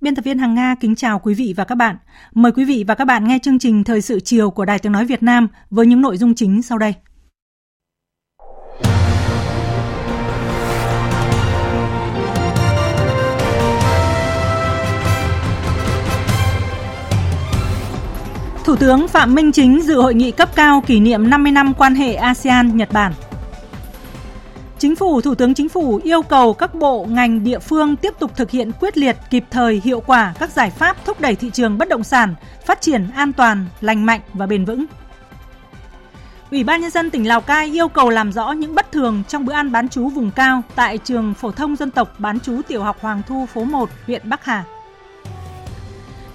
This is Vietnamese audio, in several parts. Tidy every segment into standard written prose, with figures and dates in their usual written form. Biên tập viên Hằng Nga kính chào quý vị và các bạn. Mời quý vị và các bạn nghe chương trình Thời sự chiều của Đài Tiếng nói Việt Nam với những nội dung chính sau đây. Thủ tướng Phạm Minh Chính dự hội nghị cấp cao kỷ niệm 50 năm quan hệ ASEAN-Nhật Bản. Thủ tướng Chính phủ yêu cầu các bộ ngành địa phương tiếp tục thực hiện quyết liệt, kịp thời, hiệu quả các giải pháp thúc đẩy thị trường bất động sản, phát triển an toàn, lành mạnh và bền vững. Ủy ban Nhân dân tỉnh Lào Cai yêu cầu làm rõ những bất thường trong bữa ăn bán trú vùng cao tại trường phổ thông dân tộc bán trú tiểu học Hoàng Thu phố 1, huyện Bắc Hà.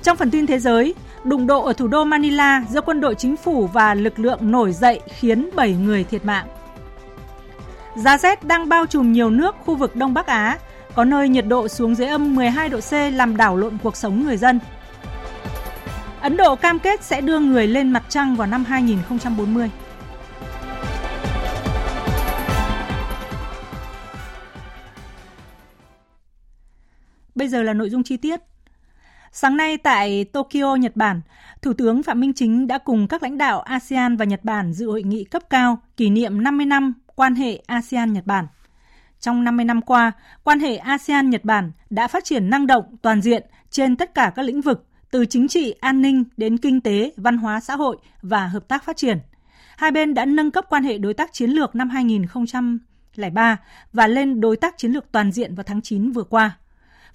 Trong phần tin thế giới, đụng độ ở thủ đô Manila giữa quân đội chính phủ và lực lượng nổi dậy khiến 7 người thiệt mạng. Giá rét đang bao trùm nhiều nước khu vực Đông Bắc Á, có nơi nhiệt độ xuống dưới âm 12 độ C làm đảo lộn cuộc sống người dân. Ấn Độ cam kết sẽ đưa người lên mặt trăng vào năm 2040. Bây giờ là nội dung chi tiết. Sáng nay tại Tokyo, Nhật Bản, Thủ tướng Phạm Minh Chính đã cùng các lãnh đạo ASEAN và Nhật Bản dự hội nghị cấp cao kỷ niệm 50 năm quan hệ ASEAN-Nhật Bản. Trong 50 năm qua, quan hệ ASEAN-Nhật Bản đã phát triển năng động, toàn diện trên tất cả các lĩnh vực, từ chính trị, an ninh đến kinh tế, văn hóa xã hội và hợp tác phát triển. Hai bên đã nâng cấp quan hệ đối tác chiến lược năm 2003 và lên đối tác chiến lược toàn diện vào tháng 9 vừa qua.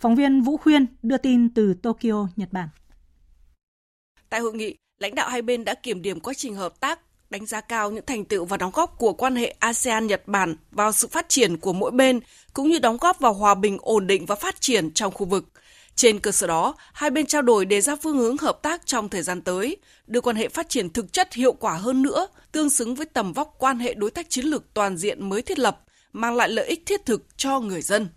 Phóng viên Vũ Khuyên đưa tin từ Tokyo, Nhật Bản. Tại hội nghị, lãnh đạo hai bên đã kiểm điểm quá trình hợp tác, đánh giá cao những thành tựu và đóng góp của quan hệ ASEAN-Nhật Bản vào sự phát triển của mỗi bên, cũng như đóng góp vào hòa bình, ổn định và phát triển trong khu vực. Trên cơ sở đó, hai bên trao đổi đề ra phương hướng hợp tác trong thời gian tới, đưa quan hệ phát triển thực chất hiệu quả hơn nữa, tương xứng với tầm vóc quan hệ đối tác chiến lược toàn diện mới thiết lập, mang lại lợi ích thiết thực cho người dân.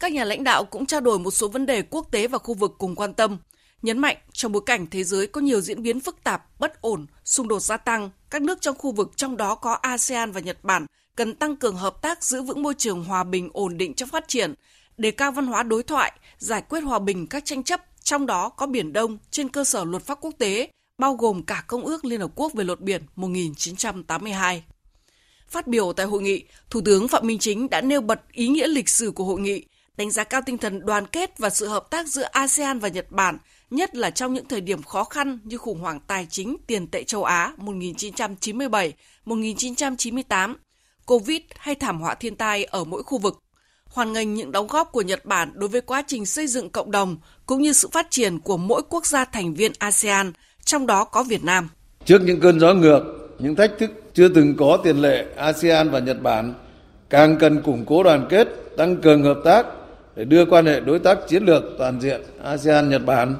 Các nhà lãnh đạo cũng trao đổi một số vấn đề quốc tế và khu vực cùng quan tâm, nhấn mạnh trong bối cảnh thế giới có nhiều diễn biến phức tạp, bất ổn, xung đột gia tăng, các nước trong khu vực trong đó có ASEAN và Nhật Bản cần tăng cường hợp tác giữ vững môi trường hòa bình ổn định trong phát triển, đề cao văn hóa đối thoại, giải quyết hòa bình các tranh chấp, trong đó có Biển Đông trên cơ sở luật pháp quốc tế, bao gồm cả Công ước Liên Hợp Quốc về luật biển 1982. Phát biểu tại hội nghị, Thủ tướng Phạm Minh Chính đã nêu bật ý nghĩa lịch sử của hội nghị, đánh giá cao tinh thần đoàn kết và sự hợp tác giữa ASEAN và Nhật Bản, nhất là trong những thời điểm khó khăn như khủng hoảng tài chính tiền tệ châu Á 1997, 1998, Covid hay thảm họa thiên tai ở mỗi khu vực. Hoan nghênh những đóng góp của Nhật Bản đối với quá trình xây dựng cộng đồng cũng như sự phát triển của mỗi quốc gia thành viên ASEAN, trong đó có Việt Nam. Trước những cơn gió ngược, những thách thức chưa từng có tiền lệ, ASEAN và Nhật Bản càng cần củng cố đoàn kết, tăng cường hợp tác để đưa quan hệ đối tác chiến lược toàn diện ASEAN-Nhật Bản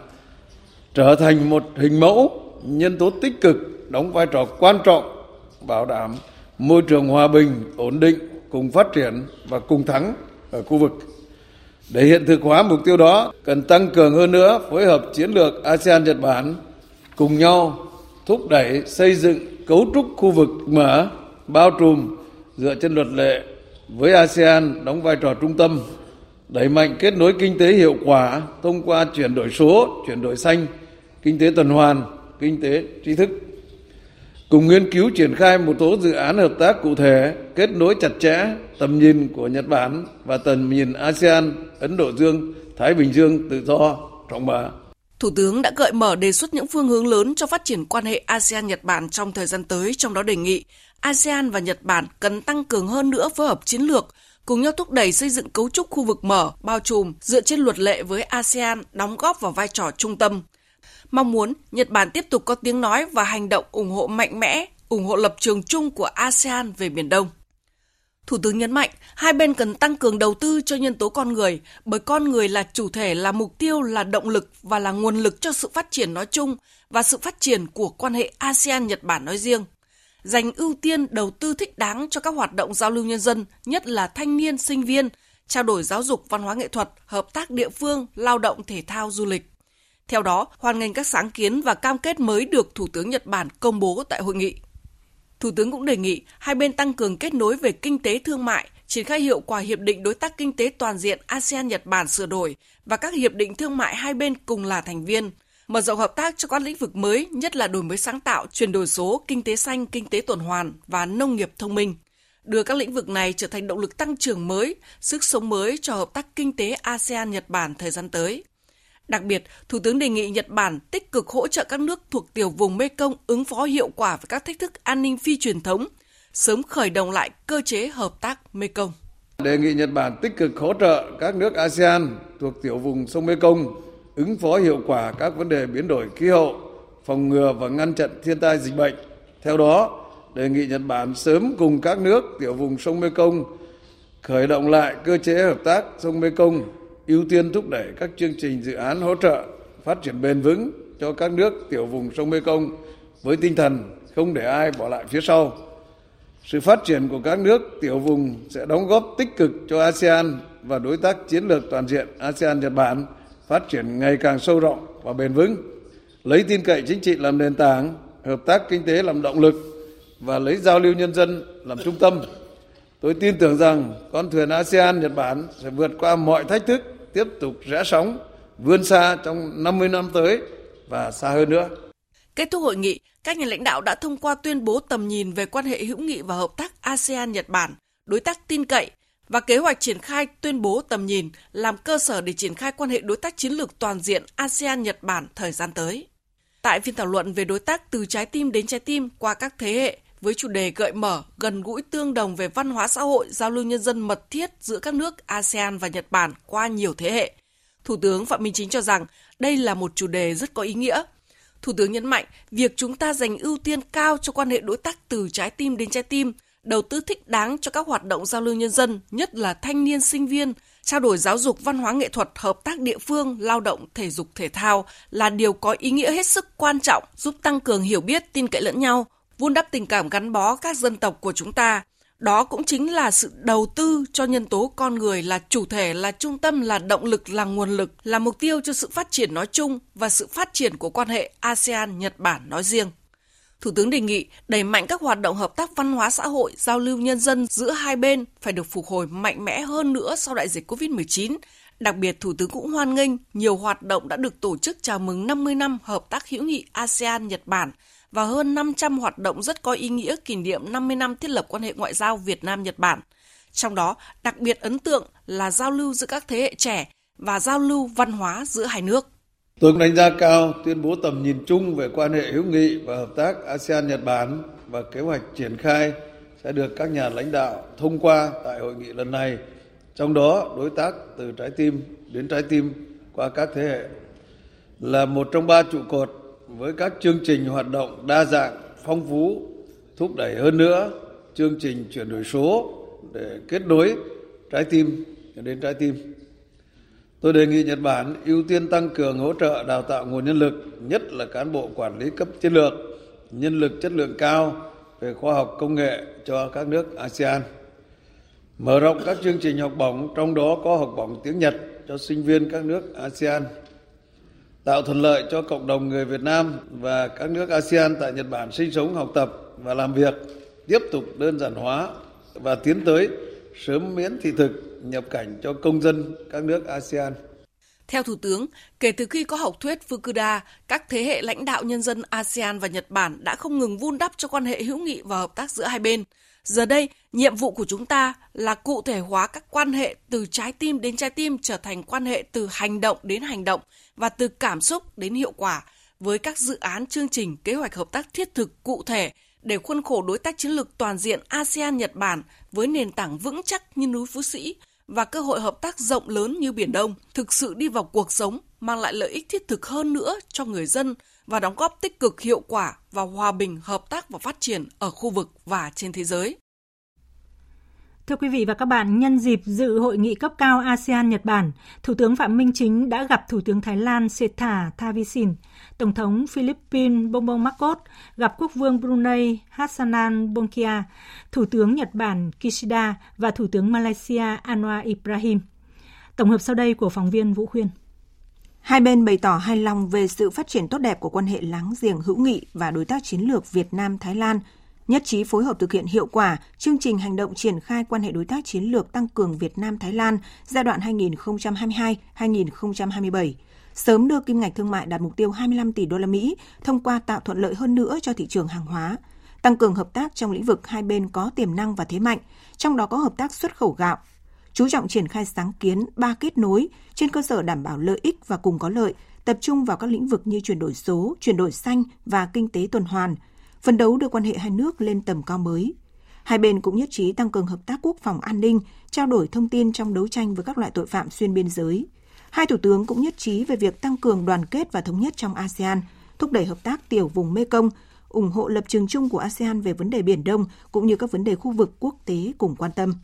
trở thành một hình mẫu, nhân tố tích cực, đóng vai trò quan trọng, bảo đảm môi trường hòa bình, ổn định, cùng phát triển và cùng thắng ở khu vực. Để hiện thực hóa mục tiêu đó, cần tăng cường hơn nữa phối hợp chiến lược ASEAN-Nhật Bản, cùng nhau thúc đẩy xây dựng cấu trúc khu vực mở, bao trùm, dựa trên luật lệ, với ASEAN đóng vai trò trung tâm, đẩy mạnh kết nối kinh tế hiệu quả thông qua chuyển đổi số, chuyển đổi xanh, kinh tế tuần hoàn, kinh tế tri thức. Cùng nghiên cứu triển khai một số dự án hợp tác cụ thể, kết nối chặt chẽ tầm nhìn của Nhật Bản và tầm nhìn ASEAN, Ấn Độ Dương, Thái Bình Dương tự do, rộng mở. Thủ tướng đã gợi mở đề xuất những phương hướng lớn cho phát triển quan hệ ASEAN-Nhật Bản trong thời gian tới, trong đó đề nghị ASEAN và Nhật Bản cần tăng cường hơn nữa phối hợp chiến lược, cùng nhau thúc đẩy xây dựng cấu trúc khu vực mở, bao trùm dựa trên luật lệ với ASEAN đóng góp vào vai trò trung tâm. Mong muốn Nhật Bản tiếp tục có tiếng nói và hành động ủng hộ mạnh mẽ, ủng hộ lập trường chung của ASEAN về Biển Đông. Thủ tướng nhấn mạnh, hai bên cần tăng cường đầu tư cho nhân tố con người, bởi con người là chủ thể, là mục tiêu, là động lực và là nguồn lực cho sự phát triển nói chung và sự phát triển của quan hệ ASEAN-Nhật Bản nói riêng. Dành ưu tiên đầu tư thích đáng cho các hoạt động giao lưu nhân dân, nhất là thanh niên, sinh viên, trao đổi giáo dục, văn hóa nghệ thuật, hợp tác địa phương, lao động, thể thao, du lịch. Theo đó, hoan nghênh các sáng kiến và cam kết mới được Thủ tướng Nhật Bản công bố tại hội nghị. Thủ tướng cũng đề nghị hai bên tăng cường kết nối về kinh tế thương mại, triển khai hiệu quả Hiệp định Đối tác Kinh tế Toàn diện ASEAN-Nhật Bản sửa đổi và các hiệp định thương mại hai bên cùng là thành viên, mở rộng hợp tác cho các lĩnh vực mới, nhất là đổi mới sáng tạo, chuyển đổi số, kinh tế xanh, kinh tế tuần hoàn và nông nghiệp thông minh, đưa các lĩnh vực này trở thành động lực tăng trưởng mới, sức sống mới cho hợp tác kinh tế ASEAN-Nhật Bản thời gian tới. Đặc biệt, Thủ tướng đề nghị Nhật Bản tích cực hỗ trợ các nước thuộc tiểu vùng Mekong ứng phó hiệu quả với các thách thức an ninh phi truyền thống, sớm khởi động lại cơ chế hợp tác Mekong. Đề nghị Nhật Bản tích cực hỗ trợ các nước ASEAN thuộc tiểu vùng sông Mekong ứng phó hiệu quả các vấn đề biến đổi khí hậu, phòng ngừa và ngăn chặn thiên tai dịch bệnh. Theo đó, đề nghị Nhật Bản sớm cùng các nước tiểu vùng sông Mekong khởi động lại cơ chế hợp tác sông Mekong, ưu tiên thúc đẩy các chương trình dự án hỗ trợ phát triển bền vững cho các nước tiểu vùng sông Mekong với tinh thần không để ai bỏ lại phía sau. Sự phát triển của các nước tiểu vùng sẽ đóng góp tích cực cho ASEAN và đối tác chiến lược toàn diện ASEAN-Nhật Bản phát triển ngày càng sâu rộng và bền vững, lấy tin cậy chính trị làm nền tảng, hợp tác kinh tế làm động lực và lấy giao lưu nhân dân làm trung tâm. Tôi tin tưởng rằng con thuyền ASEAN-Nhật Bản sẽ vượt qua mọi thách thức, tiếp tục rẽ sóng, vươn xa trong 50 năm tới và xa hơn nữa. Kết thúc hội nghị, các nhà lãnh đạo đã thông qua tuyên bố tầm nhìn về quan hệ hữu nghị và hợp tác ASEAN-Nhật Bản, đối tác tin cậy, và kế hoạch triển khai tuyên bố tầm nhìn làm cơ sở để triển khai quan hệ đối tác chiến lược toàn diện ASEAN-Nhật Bản thời gian tới. Tại phiên thảo luận về đối tác từ trái tim đến trái tim qua các thế hệ, với chủ đề gợi mở, gần gũi, tương đồng về văn hóa xã hội, giao lưu nhân dân mật thiết giữa các nước ASEAN và Nhật Bản qua nhiều thế hệ, Thủ tướng Phạm Minh Chính cho rằng đây là một chủ đề rất có ý nghĩa. Thủ tướng nhấn mạnh việc chúng ta dành ưu tiên cao cho quan hệ đối tác từ trái tim đến trái tim, đầu tư thích đáng cho các hoạt động giao lưu nhân dân, nhất là thanh niên sinh viên, trao đổi giáo dục, văn hóa nghệ thuật, hợp tác địa phương, lao động, thể dục thể thao là điều có ý nghĩa hết sức quan trọng, giúp tăng cường hiểu biết, tin cậy lẫn nhau, vun đắp tình cảm gắn bó các dân tộc của chúng ta. Đó cũng chính là sự đầu tư cho nhân tố con người là chủ thể, là trung tâm, là động lực, là nguồn lực, là mục tiêu cho sự phát triển nói chung và sự phát triển của quan hệ ASEAN-Nhật Bản nói riêng. Thủ tướng đề nghị đẩy mạnh các hoạt động hợp tác văn hóa xã hội, giao lưu nhân dân giữa hai bên phải được phục hồi mạnh mẽ hơn nữa sau đại dịch COVID-19. Đặc biệt, Thủ tướng cũng hoan nghênh nhiều hoạt động đã được tổ chức chào mừng 50 năm hợp tác hữu nghị ASEAN-Nhật Bản và hơn 500 hoạt động rất có ý nghĩa kỷ niệm 50 năm thiết lập quan hệ ngoại giao Việt Nam-Nhật Bản. Trong đó, đặc biệt ấn tượng là giao lưu giữa các thế hệ trẻ và giao lưu văn hóa giữa hai nước. Tôi cũng đánh giá cao tuyên bố tầm nhìn chung về quan hệ hữu nghị và hợp tác ASEAN-Nhật Bản và kế hoạch triển khai sẽ được các nhà lãnh đạo thông qua tại hội nghị lần này, trong đó đối tác từ trái tim đến trái tim qua các thế hệ là một trong 3 trụ cột với các chương trình hoạt động đa dạng, phong phú, thúc đẩy hơn nữa chương trình chuyển đổi số để kết nối trái tim đến trái tim. Tôi đề nghị Nhật Bản ưu tiên tăng cường hỗ trợ đào tạo nguồn nhân lực, nhất là cán bộ quản lý cấp chiến lược, nhân lực chất lượng cao về khoa học công nghệ cho các nước ASEAN. Mở rộng các chương trình học bổng, trong đó có học bổng tiếng Nhật cho sinh viên các nước ASEAN. Tạo thuận lợi cho cộng đồng người Việt Nam và các nước ASEAN tại Nhật Bản sinh sống, học tập và làm việc, tiếp tục đơn giản hóa và tiến tới sớm miễn thị thực nhập cảnh cho công dân các nước ASEAN. Theo Thủ tướng, kể từ khi có học thuyết Fukuda, các thế hệ lãnh đạo nhân dân ASEAN và Nhật Bản đã không ngừng vun đắp cho quan hệ hữu nghị và hợp tác giữa hai bên. Giờ đây, nhiệm vụ của chúng ta là cụ thể hóa các quan hệ từ trái tim đến trái tim trở thành quan hệ từ hành động đến hành động và từ cảm xúc đến hiệu quả với các dự án, chương trình, kế hoạch hợp tác thiết thực cụ thể để khuôn khổ đối tác chiến lược toàn diện ASEAN-Nhật Bản với nền tảng vững chắc như núi Phú Sĩ và cơ hội hợp tác rộng lớn như Biển Đông thực sự đi vào cuộc sống, mang lại lợi ích thiết thực hơn nữa cho người dân và đóng góp tích cực hiệu quả vào hòa bình, hợp tác và phát triển ở khu vực và trên thế giới. Thưa quý vị và các bạn, nhân dịp dự hội nghị cấp cao ASEAN-Nhật Bản, Thủ tướng Phạm Minh Chính đã gặp Thủ tướng Thái Lan Srettha Thavisin, Tổng thống Philippines Bongbong Marcos, gặp Quốc vương Brunei Hassanal Bolkiah, Thủ tướng Nhật Bản Kishida và Thủ tướng Malaysia Anwar Ibrahim. Tổng hợp sau đây của phóng viên Vũ Khuyên. Hai bên bày tỏ hài lòng về sự phát triển tốt đẹp của quan hệ láng giềng hữu nghị và đối tác chiến lược Việt Nam-Thái Lan, nhất trí phối hợp thực hiện hiệu quả chương trình hành động triển khai quan hệ đối tác chiến lược tăng cường Việt Nam-Thái Lan giai đoạn 2022-2027, sớm đưa kim ngạch thương mại đạt mục tiêu 25 tỷ đô la Mỹ thông qua tạo thuận lợi hơn nữa cho thị trường hàng hóa, tăng cường hợp tác trong lĩnh vực hai bên có tiềm năng và thế mạnh, trong đó có hợp tác xuất khẩu gạo, chú trọng triển khai sáng kiến ba kết nối trên cơ sở đảm bảo lợi ích và cùng có lợi, tập trung vào các lĩnh vực như chuyển đổi số, chuyển đổi xanh và kinh tế tuần hoàn, phấn đấu đưa quan hệ hai nước lên tầm cao mới. Hai bên cũng nhất trí tăng cường hợp tác quốc phòng an ninh, trao đổi thông tin trong đấu tranh với các loại tội phạm xuyên biên giới. Hai thủ tướng cũng nhất trí về việc tăng cường đoàn kết và thống nhất trong ASEAN, thúc đẩy hợp tác tiểu vùng Mekong, ủng hộ lập trường chung của ASEAN về vấn đề Biển Đông cũng như các vấn đề khu vực quốc tế cùng quan tâm.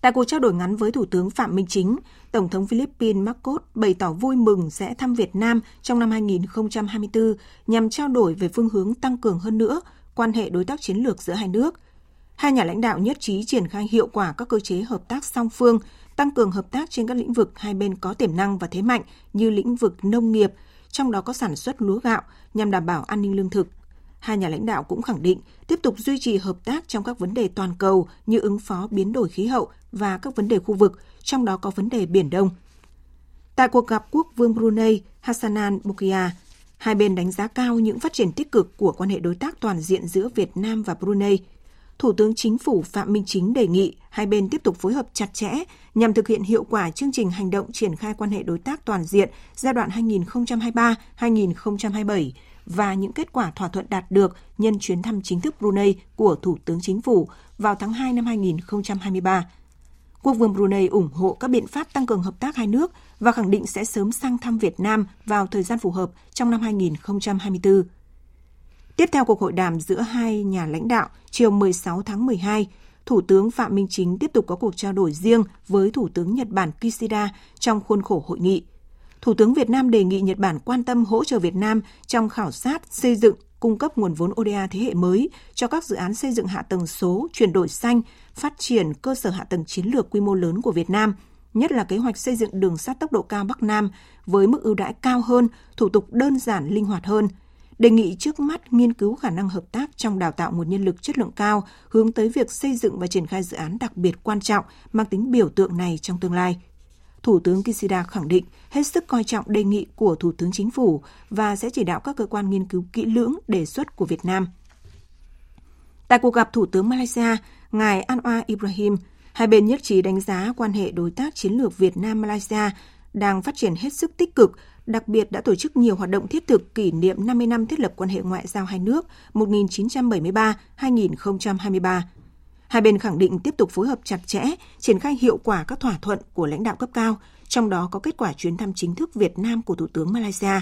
Tại cuộc trao đổi ngắn với Thủ tướng Phạm Minh Chính, Tổng thống Philippines Marcos bày tỏ vui mừng sẽ thăm Việt Nam trong năm 2024 nhằm trao đổi về phương hướng tăng cường hơn nữa quan hệ đối tác chiến lược giữa hai nước. Hai nhà lãnh đạo nhất trí triển khai hiệu quả các cơ chế hợp tác song phương, tăng cường hợp tác trên các lĩnh vực hai bên có tiềm năng và thế mạnh như lĩnh vực nông nghiệp, trong đó có sản xuất lúa gạo nhằm đảm bảo an ninh lương thực. Hai nhà lãnh đạo cũng khẳng định tiếp tục duy trì hợp tác trong các vấn đề toàn cầu như ứng phó biến đổi khí hậu và các vấn đề khu vực, trong đó có vấn đề Biển Đông. Tại cuộc gặp Quốc vương Brunei Hassanal Bolkiah, hai bên đánh giá cao những phát triển tích cực của quan hệ đối tác toàn diện giữa Việt Nam và Brunei. Thủ tướng Chính phủ Phạm Minh Chính đề nghị hai bên tiếp tục phối hợp chặt chẽ nhằm thực hiện hiệu quả chương trình hành động triển khai quan hệ đối tác toàn diện giai đoạn 2023-2027 và những kết quả thỏa thuận đạt được nhân chuyến thăm chính thức Brunei của Thủ tướng Chính phủ vào tháng 2 năm 2023. Quốc vương Brunei ủng hộ các biện pháp tăng cường hợp tác hai nước và khẳng định sẽ sớm sang thăm Việt Nam vào thời gian phù hợp trong năm 2024. Tiếp theo cuộc hội đàm giữa hai nhà lãnh đạo chiều 16 tháng 12, Thủ tướng Phạm Minh Chính tiếp tục có cuộc trao đổi riêng với Thủ tướng Nhật Bản Kishida trong khuôn khổ hội nghị. Thủ tướng Việt Nam đề nghị Nhật Bản quan tâm hỗ trợ Việt Nam trong khảo sát, xây dựng, cung cấp nguồn vốn ODA thế hệ mới cho các dự án xây dựng hạ tầng số, chuyển đổi xanh, phát triển cơ sở hạ tầng chiến lược quy mô lớn của Việt Nam, nhất là kế hoạch xây dựng đường sắt tốc độ cao Bắc Nam với mức ưu đãi cao hơn, thủ tục đơn giản, linh hoạt hơn. Đề nghị trước mắt nghiên cứu khả năng hợp tác trong đào tạo nguồn nhân lực chất lượng cao, hướng tới việc xây dựng và triển khai dự án đặc biệt quan trọng mang tính biểu tượng này trong tương lai. Thủ tướng Kishida khẳng định hết sức coi trọng đề nghị của Thủ tướng Chính phủ và sẽ chỉ đạo các cơ quan nghiên cứu kỹ lưỡng đề xuất của Việt Nam. Tại cuộc gặp Thủ tướng Malaysia, ngài Anwar Ibrahim, hai bên nhất trí đánh giá quan hệ đối tác chiến lược Việt Nam-Malaysia đang phát triển hết sức tích cực, đặc biệt đã tổ chức nhiều hoạt động thiết thực kỷ niệm 50 năm thiết lập quan hệ ngoại giao hai nước 1973-2023. Hai bên khẳng định tiếp tục phối hợp chặt chẽ, triển khai hiệu quả các thỏa thuận của lãnh đạo cấp cao, trong đó có kết quả chuyến thăm chính thức Việt Nam của Thủ tướng Malaysia.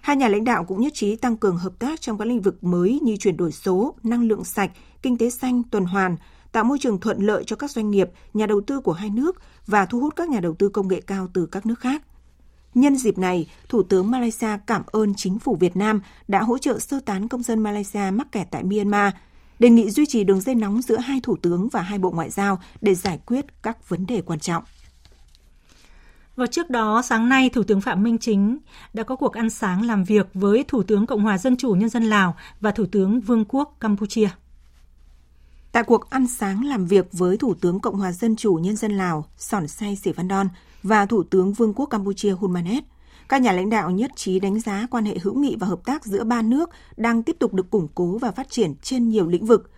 Hai nhà lãnh đạo cũng nhất trí tăng cường hợp tác trong các lĩnh vực mới như chuyển đổi số, năng lượng sạch, kinh tế xanh, tuần hoàn, tạo môi trường thuận lợi cho các doanh nghiệp, nhà đầu tư của hai nước và thu hút các nhà đầu tư công nghệ cao từ các nước khác. Nhân dịp này, Thủ tướng Malaysia cảm ơn Chính phủ Việt Nam đã hỗ trợ sơ tán công dân Malaysia mắc kẹt tại Myanmar, đề nghị duy trì đường dây nóng giữa hai thủ tướng và hai bộ ngoại giao để giải quyết các vấn đề quan trọng. Và trước đó, sáng nay, Thủ tướng Phạm Minh Chính đã có cuộc ăn sáng làm việc với Thủ tướng Cộng hòa Dân chủ Nhân dân Lào và Thủ tướng Vương quốc Campuchia. Tại cuộc ăn sáng làm việc với Thủ tướng Cộng hòa Dân chủ Nhân dân Lào Sonexay Siphandone và Thủ tướng Vương quốc Campuchia Hun Manet, các nhà lãnh đạo nhất trí đánh giá quan hệ hữu nghị và hợp tác giữa ba nước đang tiếp tục được củng cố và phát triển trên nhiều lĩnh vực.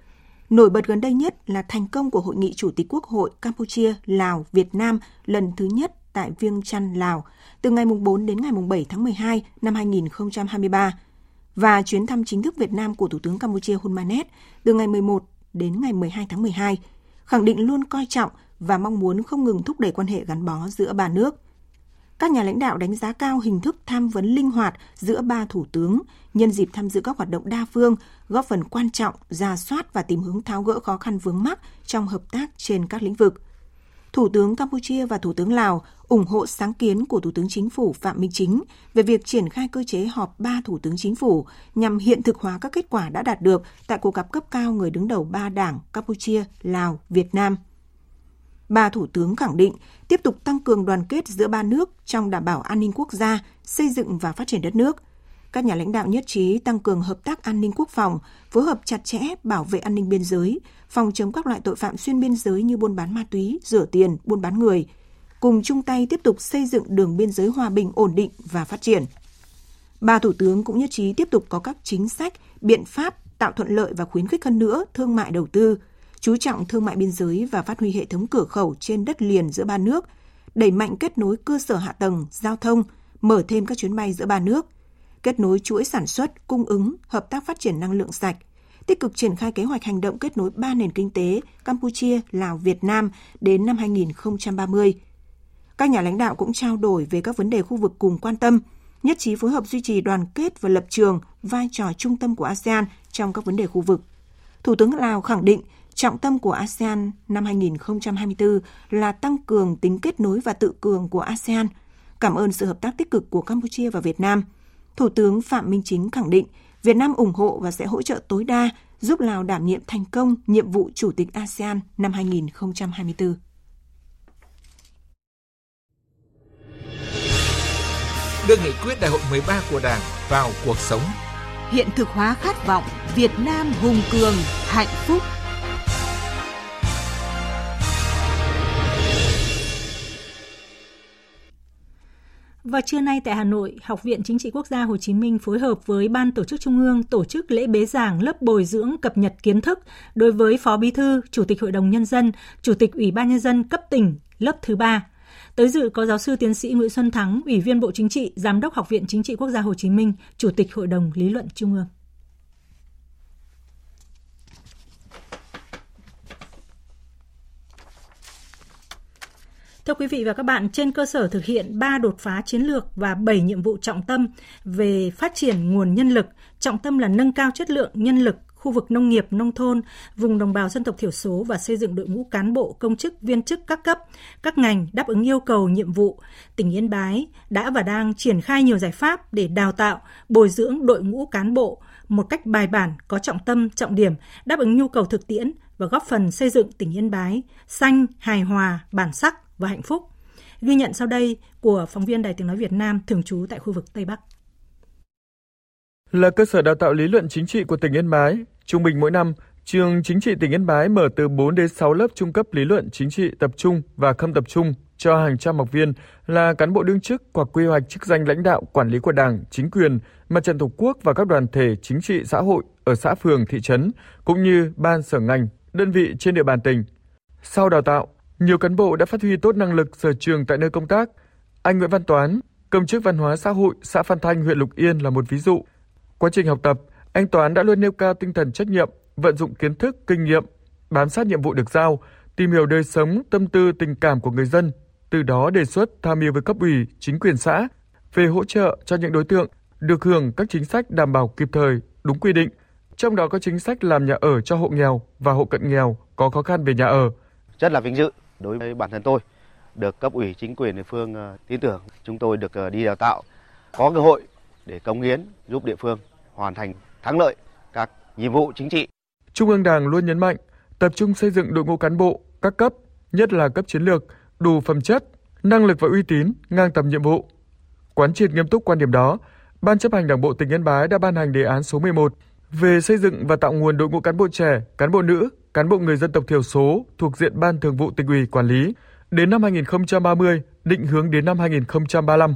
Nổi bật gần đây nhất là thành công của Hội nghị Chủ tịch Quốc hội Campuchia, Lào, Việt Nam lần thứ nhất tại Viêng Chăn, Lào từ ngày 4 đến ngày 7 tháng 12 năm 2023. và chuyến thăm chính thức Việt Nam của Thủ tướng Campuchia Hun Manet từ ngày 11 đến ngày 12 tháng 12, khẳng định luôn coi trọng và mong muốn không ngừng thúc đẩy quan hệ gắn bó giữa ba nước. Các nhà lãnh đạo đánh giá cao hình thức tham vấn linh hoạt giữa ba thủ tướng nhân dịp tham dự các hoạt động đa phương, góp phần quan trọng rà soát và tìm hướng tháo gỡ khó khăn vướng mắc trong hợp tác trên các lĩnh vực. Thủ tướng Campuchia và Thủ tướng Lào ủng hộ sáng kiến của Thủ tướng Chính phủ Phạm Minh Chính về việc triển khai cơ chế họp ba Thủ tướng Chính phủ nhằm hiện thực hóa các kết quả đã đạt được tại cuộc gặp cấp cao người đứng đầu ba đảng Campuchia, Lào, Việt Nam. Ba thủ tướng khẳng định tiếp tục tăng cường đoàn kết giữa ba nước trong đảm bảo an ninh quốc gia, xây dựng và phát triển đất nước. Các nhà lãnh đạo nhất trí tăng cường hợp tác an ninh quốc phòng, phối hợp chặt chẽ bảo vệ an ninh biên giới, phòng chống các loại tội phạm xuyên biên giới như buôn bán ma túy, rửa tiền, buôn bán người, cùng chung tay tiếp tục xây dựng đường biên giới hòa bình, ổn định và phát triển. Ba thủ tướng cũng nhất trí tiếp tục có các chính sách, biện pháp tạo thuận lợi và khuyến khích hơn nữa thương mại đầu tư, chú trọng thương mại biên giới và phát huy hệ thống cửa khẩu trên đất liền giữa ba nước, đẩy mạnh kết nối cơ sở hạ tầng, giao thông, mở thêm các chuyến bay giữa ba nước, kết nối chuỗi sản xuất, cung ứng, hợp tác phát triển năng lượng sạch, tích cực triển khai kế hoạch hành động kết nối ba nền kinh tế Campuchia, Lào, Việt Nam đến năm 2030. Các nhà lãnh đạo cũng trao đổi về các vấn đề khu vực cùng quan tâm, nhất trí phối hợp duy trì đoàn kết và lập trường, vai trò trung tâm của ASEAN trong các vấn đề khu vực. Thủ tướng Lào khẳng định trọng tâm của ASEAN năm 2024 là tăng cường tính kết nối và tự cường của ASEAN. Cảm ơn sự hợp tác tích cực của Campuchia và Việt Nam. Thủ tướng Phạm Minh Chính khẳng định Việt Nam ủng hộ và sẽ hỗ trợ tối đa giúp Lào đảm nhiệm thành công nhiệm vụ Chủ tịch ASEAN năm 2024. Đưa nghị quyết Đại hội 13 của Đảng vào cuộc sống. Hiện thực hóa khát vọng Việt Nam hùng cường, hạnh phúc. Và trưa nay tại Hà Nội, Học viện Chính trị Quốc gia Hồ Chí Minh phối hợp với Ban Tổ chức Trung ương tổ chức lễ bế giảng lớp bồi dưỡng cập nhật kiến thức đối với Phó Bí thư, Chủ tịch Hội đồng Nhân dân, Chủ tịch Ủy ban Nhân dân cấp tỉnh lớp thứ 3. Tới dự có Giáo sư Tiến sĩ Nguyễn Xuân Thắng, Ủy viên Bộ Chính trị, Giám đốc Học viện Chính trị Quốc gia Hồ Chí Minh, Chủ tịch Hội đồng Lý luận Trung ương. Thưa quý vị và các bạn, trên cơ sở thực hiện 3 đột phá chiến lược và 7 nhiệm vụ trọng tâm về phát triển nguồn nhân lực, trọng tâm là nâng cao chất lượng nhân lực, khu vực nông nghiệp, nông thôn, vùng đồng bào dân tộc thiểu số và xây dựng đội ngũ cán bộ, công chức, viên chức các cấp, các ngành đáp ứng yêu cầu, nhiệm vụ. Tỉnh Yên Bái đã và đang triển khai nhiều giải pháp để đào tạo, bồi dưỡng đội ngũ cán bộ một cách bài bản, có trọng tâm, trọng điểm, đáp ứng nhu cầu thực tiễn và góp phần xây dựng tỉnh Yên Bái xanh, hài hòa, bản sắc và hạnh phúc. Ghi nhận sau đây của phóng viên Đài Tiếng nói Việt Nam thường trú tại khu vực Tây Bắc. Là cơ sở đào tạo lý luận chính trị của tỉnh Yên Bái, trung bình mỗi năm, trường chính trị tỉnh Yên Bái mở từ 4 đến 6 lớp trung cấp lý luận chính trị tập trung và không tập trung cho hàng trăm học viên là cán bộ đương chức hoặc quy hoạch chức danh lãnh đạo quản lý của Đảng, chính quyền, Mặt trận Tổ quốc và các đoàn thể chính trị xã hội ở xã phường thị trấn cũng như ban sở ngành, đơn vị trên địa bàn tỉnh. Sau đào tạo, nhiều cán bộ đã phát huy tốt năng lực sở trường tại nơi công tác. Anh Nguyễn Văn Toán, công chức văn hóa xã hội xã Phan Thanh, huyện Lục Yên là một ví dụ. Quá trình học tập, anh Toán đã luôn nêu cao tinh thần trách nhiệm, vận dụng kiến thức, kinh nghiệm, bám sát nhiệm vụ được giao, tìm hiểu đời sống, tâm tư, tình cảm của người dân, từ đó đề xuất tham mưu với cấp ủy, chính quyền xã về hỗ trợ cho những đối tượng được hưởng các chính sách đảm bảo kịp thời, đúng quy định. Trong đó có chính sách làm nhà ở cho hộ nghèo và hộ cận nghèo có khó khăn về nhà ở. Rất là vinh dự đối với bản thân tôi, được cấp ủy chính quyền địa phương tin tưởng, chúng tôi được đi đào tạo, có cơ hội để cống hiến giúp địa phương hoàn thành thắng lợi các nhiệm vụ chính trị. Trung ương Đảng luôn nhấn mạnh tập trung xây dựng đội ngũ cán bộ các cấp, nhất là cấp chiến lược, đủ phẩm chất, năng lực và uy tín, ngang tầm nhiệm vụ. Quán triệt nghiêm túc quan điểm đó, Ban chấp hành Đảng bộ tỉnh Yên Bái đã ban hành đề án số 11 về xây dựng và tạo nguồn đội ngũ cán bộ trẻ, cán bộ nữ, cán bộ người dân tộc thiểu số thuộc diện Ban Thường vụ Tỉnh ủy quản lý đến năm 2030, định hướng đến năm 2035.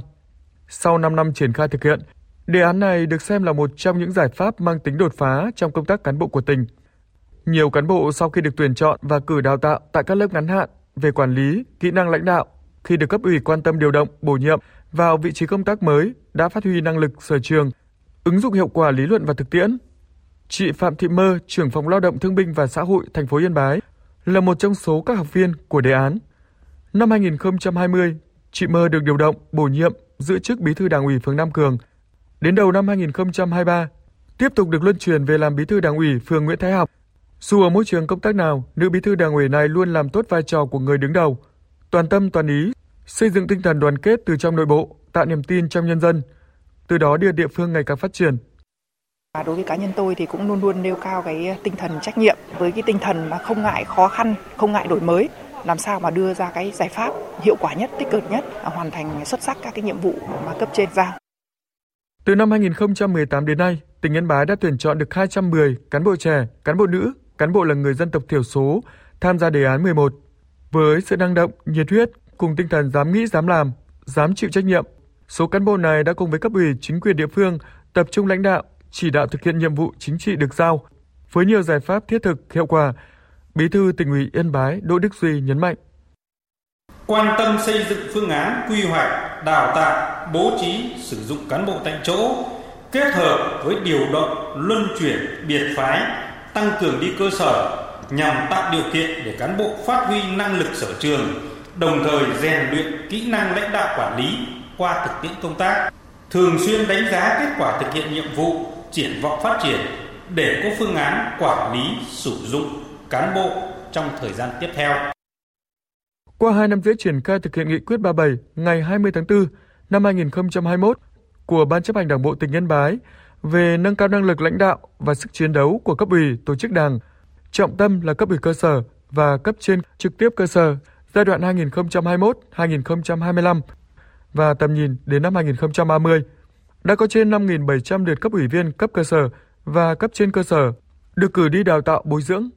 Sau 5 năm triển khai thực hiện, đề án này được xem là một trong những giải pháp mang tính đột phá trong công tác cán bộ của tỉnh. Nhiều cán bộ sau khi được tuyển chọn và cử đào tạo tại các lớp ngắn hạn về quản lý, kỹ năng lãnh đạo, khi được cấp ủy quan tâm điều động, bổ nhiệm vào vị trí công tác mới đã phát huy năng lực sở trường, ứng dụng hiệu quả lý luận và thực tiễn. Chị Phạm Thị Mơ, trưởng phòng Lao động Thương binh và Xã hội thành phố Yên Bái, là một trong số các học viên của đề án. Năm 2020, chị Mơ được điều động, bổ nhiệm giữ chức Bí thư Đảng ủy phường Nam Cường. Đến đầu năm 2023, tiếp tục được luân chuyển về làm Bí thư Đảng ủy phường Nguyễn Thái Học. Dù ở môi trường công tác nào, nữ Bí thư Đảng ủy này luôn làm tốt vai trò của người đứng đầu, toàn tâm toàn ý, xây dựng tinh thần đoàn kết từ trong nội bộ, tạo niềm tin trong nhân dân, từ đó đưa địa phương ngày càng phát triển. Đối với cá nhân tôi thì cũng luôn luôn nêu cao cái tinh thần trách nhiệm, với cái tinh thần mà không ngại khó khăn, không ngại đổi mới, làm sao mà đưa ra cái giải pháp hiệu quả nhất, tích cực nhất, hoàn thành xuất sắc các cái nhiệm vụ mà cấp trên giao. Từ năm 2018 đến nay, tỉnh Yên Bái đã tuyển chọn được 210 cán bộ trẻ, cán bộ nữ, cán bộ là người dân tộc thiểu số tham gia đề án 11. Với sự năng động, nhiệt huyết cùng tinh thần dám nghĩ, dám làm, dám chịu trách nhiệm, số cán bộ này đã cùng với cấp ủy, chính quyền địa phương tập trung lãnh đạo, chỉ đạo thực hiện nhiệm vụ chính trị được giao với nhiều giải pháp thiết thực, hiệu quả. Bí thư Tỉnh ủy Yên Bái Đỗ Đức Duy nhấn mạnh: quan tâm xây dựng phương án quy hoạch, đào tạo, bố trí, sử dụng cán bộ tại chỗ, kết hợp với điều động, luân chuyển, biệt phái, tăng cường đi cơ sở nhằm tạo điều kiện để cán bộ phát huy năng lực sở trường, đồng thời rèn luyện kỹ năng lãnh đạo quản lý qua thực tiễn công tác, thường xuyên đánh giá kết quả thực hiện nhiệm vụ, triển vọng phát triển để có phương án quản lý sử dụng cán bộ trong thời gian tiếp theo. Qua 2 năm rưỡi triển khai thực hiện nghị quyết 37 ngày 20 tháng 4 năm 2021 của Ban chấp hành Đảng bộ tỉnh Yên Bái về nâng cao năng lực lãnh đạo và sức chiến đấu của cấp ủy, tổ chức đảng, trọng tâm là cấp ủy cơ sở và cấp trên trực tiếp cơ sở giai đoạn 2021-2025 và tầm nhìn đến năm 2030, đã có trên 5.700 lượt cấp ủy viên cấp cơ sở và cấp trên cơ sở được cử đi đào tạo, bồi dưỡng.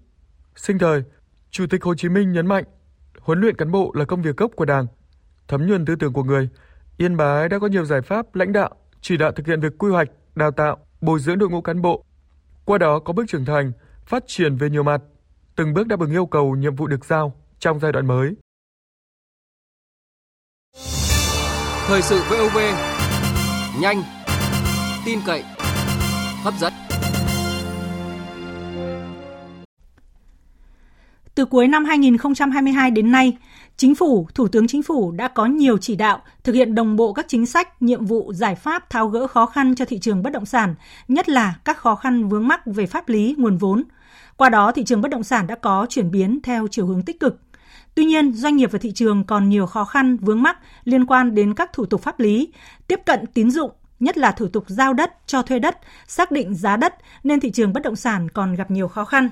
Sinh thời, Chủ tịch Hồ Chí Minh nhấn mạnh, huấn luyện cán bộ là công việc gốc của Đảng, thấm nhuần tư tưởng của người. Yên Bái đã có nhiều giải pháp lãnh đạo, chỉ đạo thực hiện việc quy hoạch, đào tạo, bồi dưỡng đội ngũ cán bộ. Qua đó có bước trưởng thành, phát triển về nhiều mặt, từng bước đáp ứng yêu cầu nhiệm vụ được giao trong giai đoạn mới. Thời sự VOV, nhanh, tin cậy, hấp dẫn. Từ cuối năm 2022 đến nay, Chính phủ, Thủ tướng Chính phủ đã có nhiều chỉ đạo thực hiện đồng bộ các chính sách, nhiệm vụ, giải pháp tháo gỡ khó khăn cho thị trường bất động sản, nhất là các khó khăn vướng mắc về pháp lý, nguồn vốn. Qua đó, thị trường bất động sản đã có chuyển biến theo chiều hướng tích cực. Tuy nhiên, doanh nghiệp và thị trường còn nhiều khó khăn, vướng mắc liên quan đến các thủ tục pháp lý, tiếp cận tín dụng, nhất là thủ tục giao đất, cho thuê đất, xác định giá đất, nên thị trường bất động sản còn gặp nhiều khó khăn.